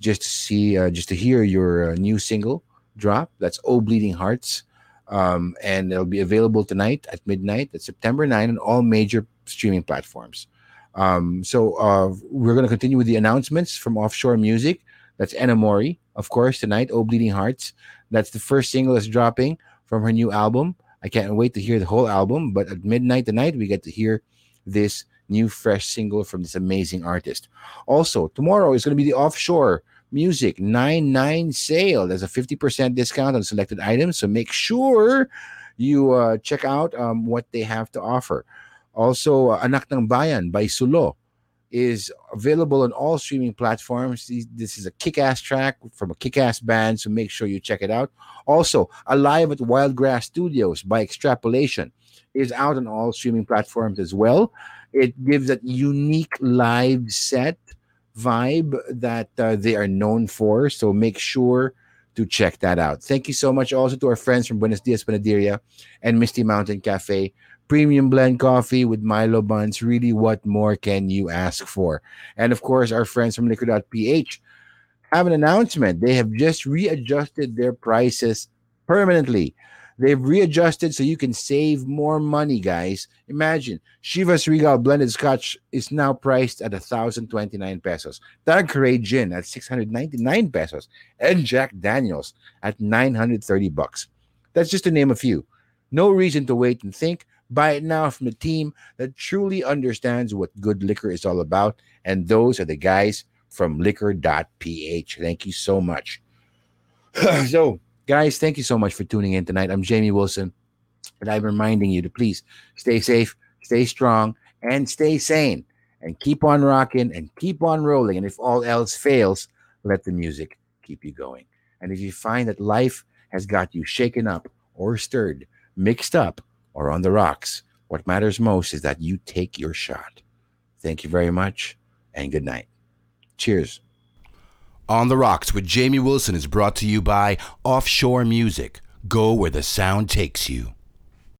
just to see, uh, just to hear your uh, new single drop. That's "Oh Bleeding Hearts," um, and it'll be available tonight at midnight. That's September ninth on all major streaming platforms. Um, so uh, we're going to continue with the announcements from Offshore Music. That's Ena Mori, of course, tonight. "Oh Bleeding Hearts." That's the first single that's dropping from her new album. I can't wait to hear the whole album, but at midnight tonight, we get to hear this new fresh single from this amazing artist. Also, tomorrow is going to be the Offshore Music nine nine sale. There's a fifty percent discount on selected items, so make sure you uh, check out um, what they have to offer. Also, uh, Anak ng Bayan by Sulo is available on all streaming platforms. This is a kick-ass track from a kick-ass band, so make sure you check it out. Also, Alive at Wildgrass Studios by Extrapolation is out on all streaming platforms as well. It gives that unique live set vibe that uh, they are known for, so make sure to check that out. Thank you so much also to our friends from Buenos Dias Panaderia and Misty Mountain Cafe. Premium blend coffee with Milo buns. Really, what more can you ask for? And of course, our friends from Liquor dot p h have an announcement. They have just readjusted their prices permanently. They've readjusted so you can save more money, guys. Imagine, Chivas Regal Blended Scotch is now priced at one thousand twenty-nine pesos. Tanqueray Gin at six hundred ninety-nine pesos. And Jack Daniels at nine hundred thirty bucks. That's just to name a few. No reason to wait and think. Buy it now from the team that truly understands what good liquor is all about. And those are the guys from Liquor dot p h. Thank you so much. So, guys, thank you so much for tuning in tonight. I'm Jamie Wilson, and I'm reminding you to please stay safe, stay strong, and stay sane. And keep on rocking and keep on rolling. And if all else fails, let the music keep you going. And if you find that life has got you shaken up or stirred, mixed up, or on the rocks, what matters most is that you take your shot. Thank you very much, and good night. Cheers. On the Rocks with Jamie Wilson is brought to you by Offshore Music. Go where the sound takes you.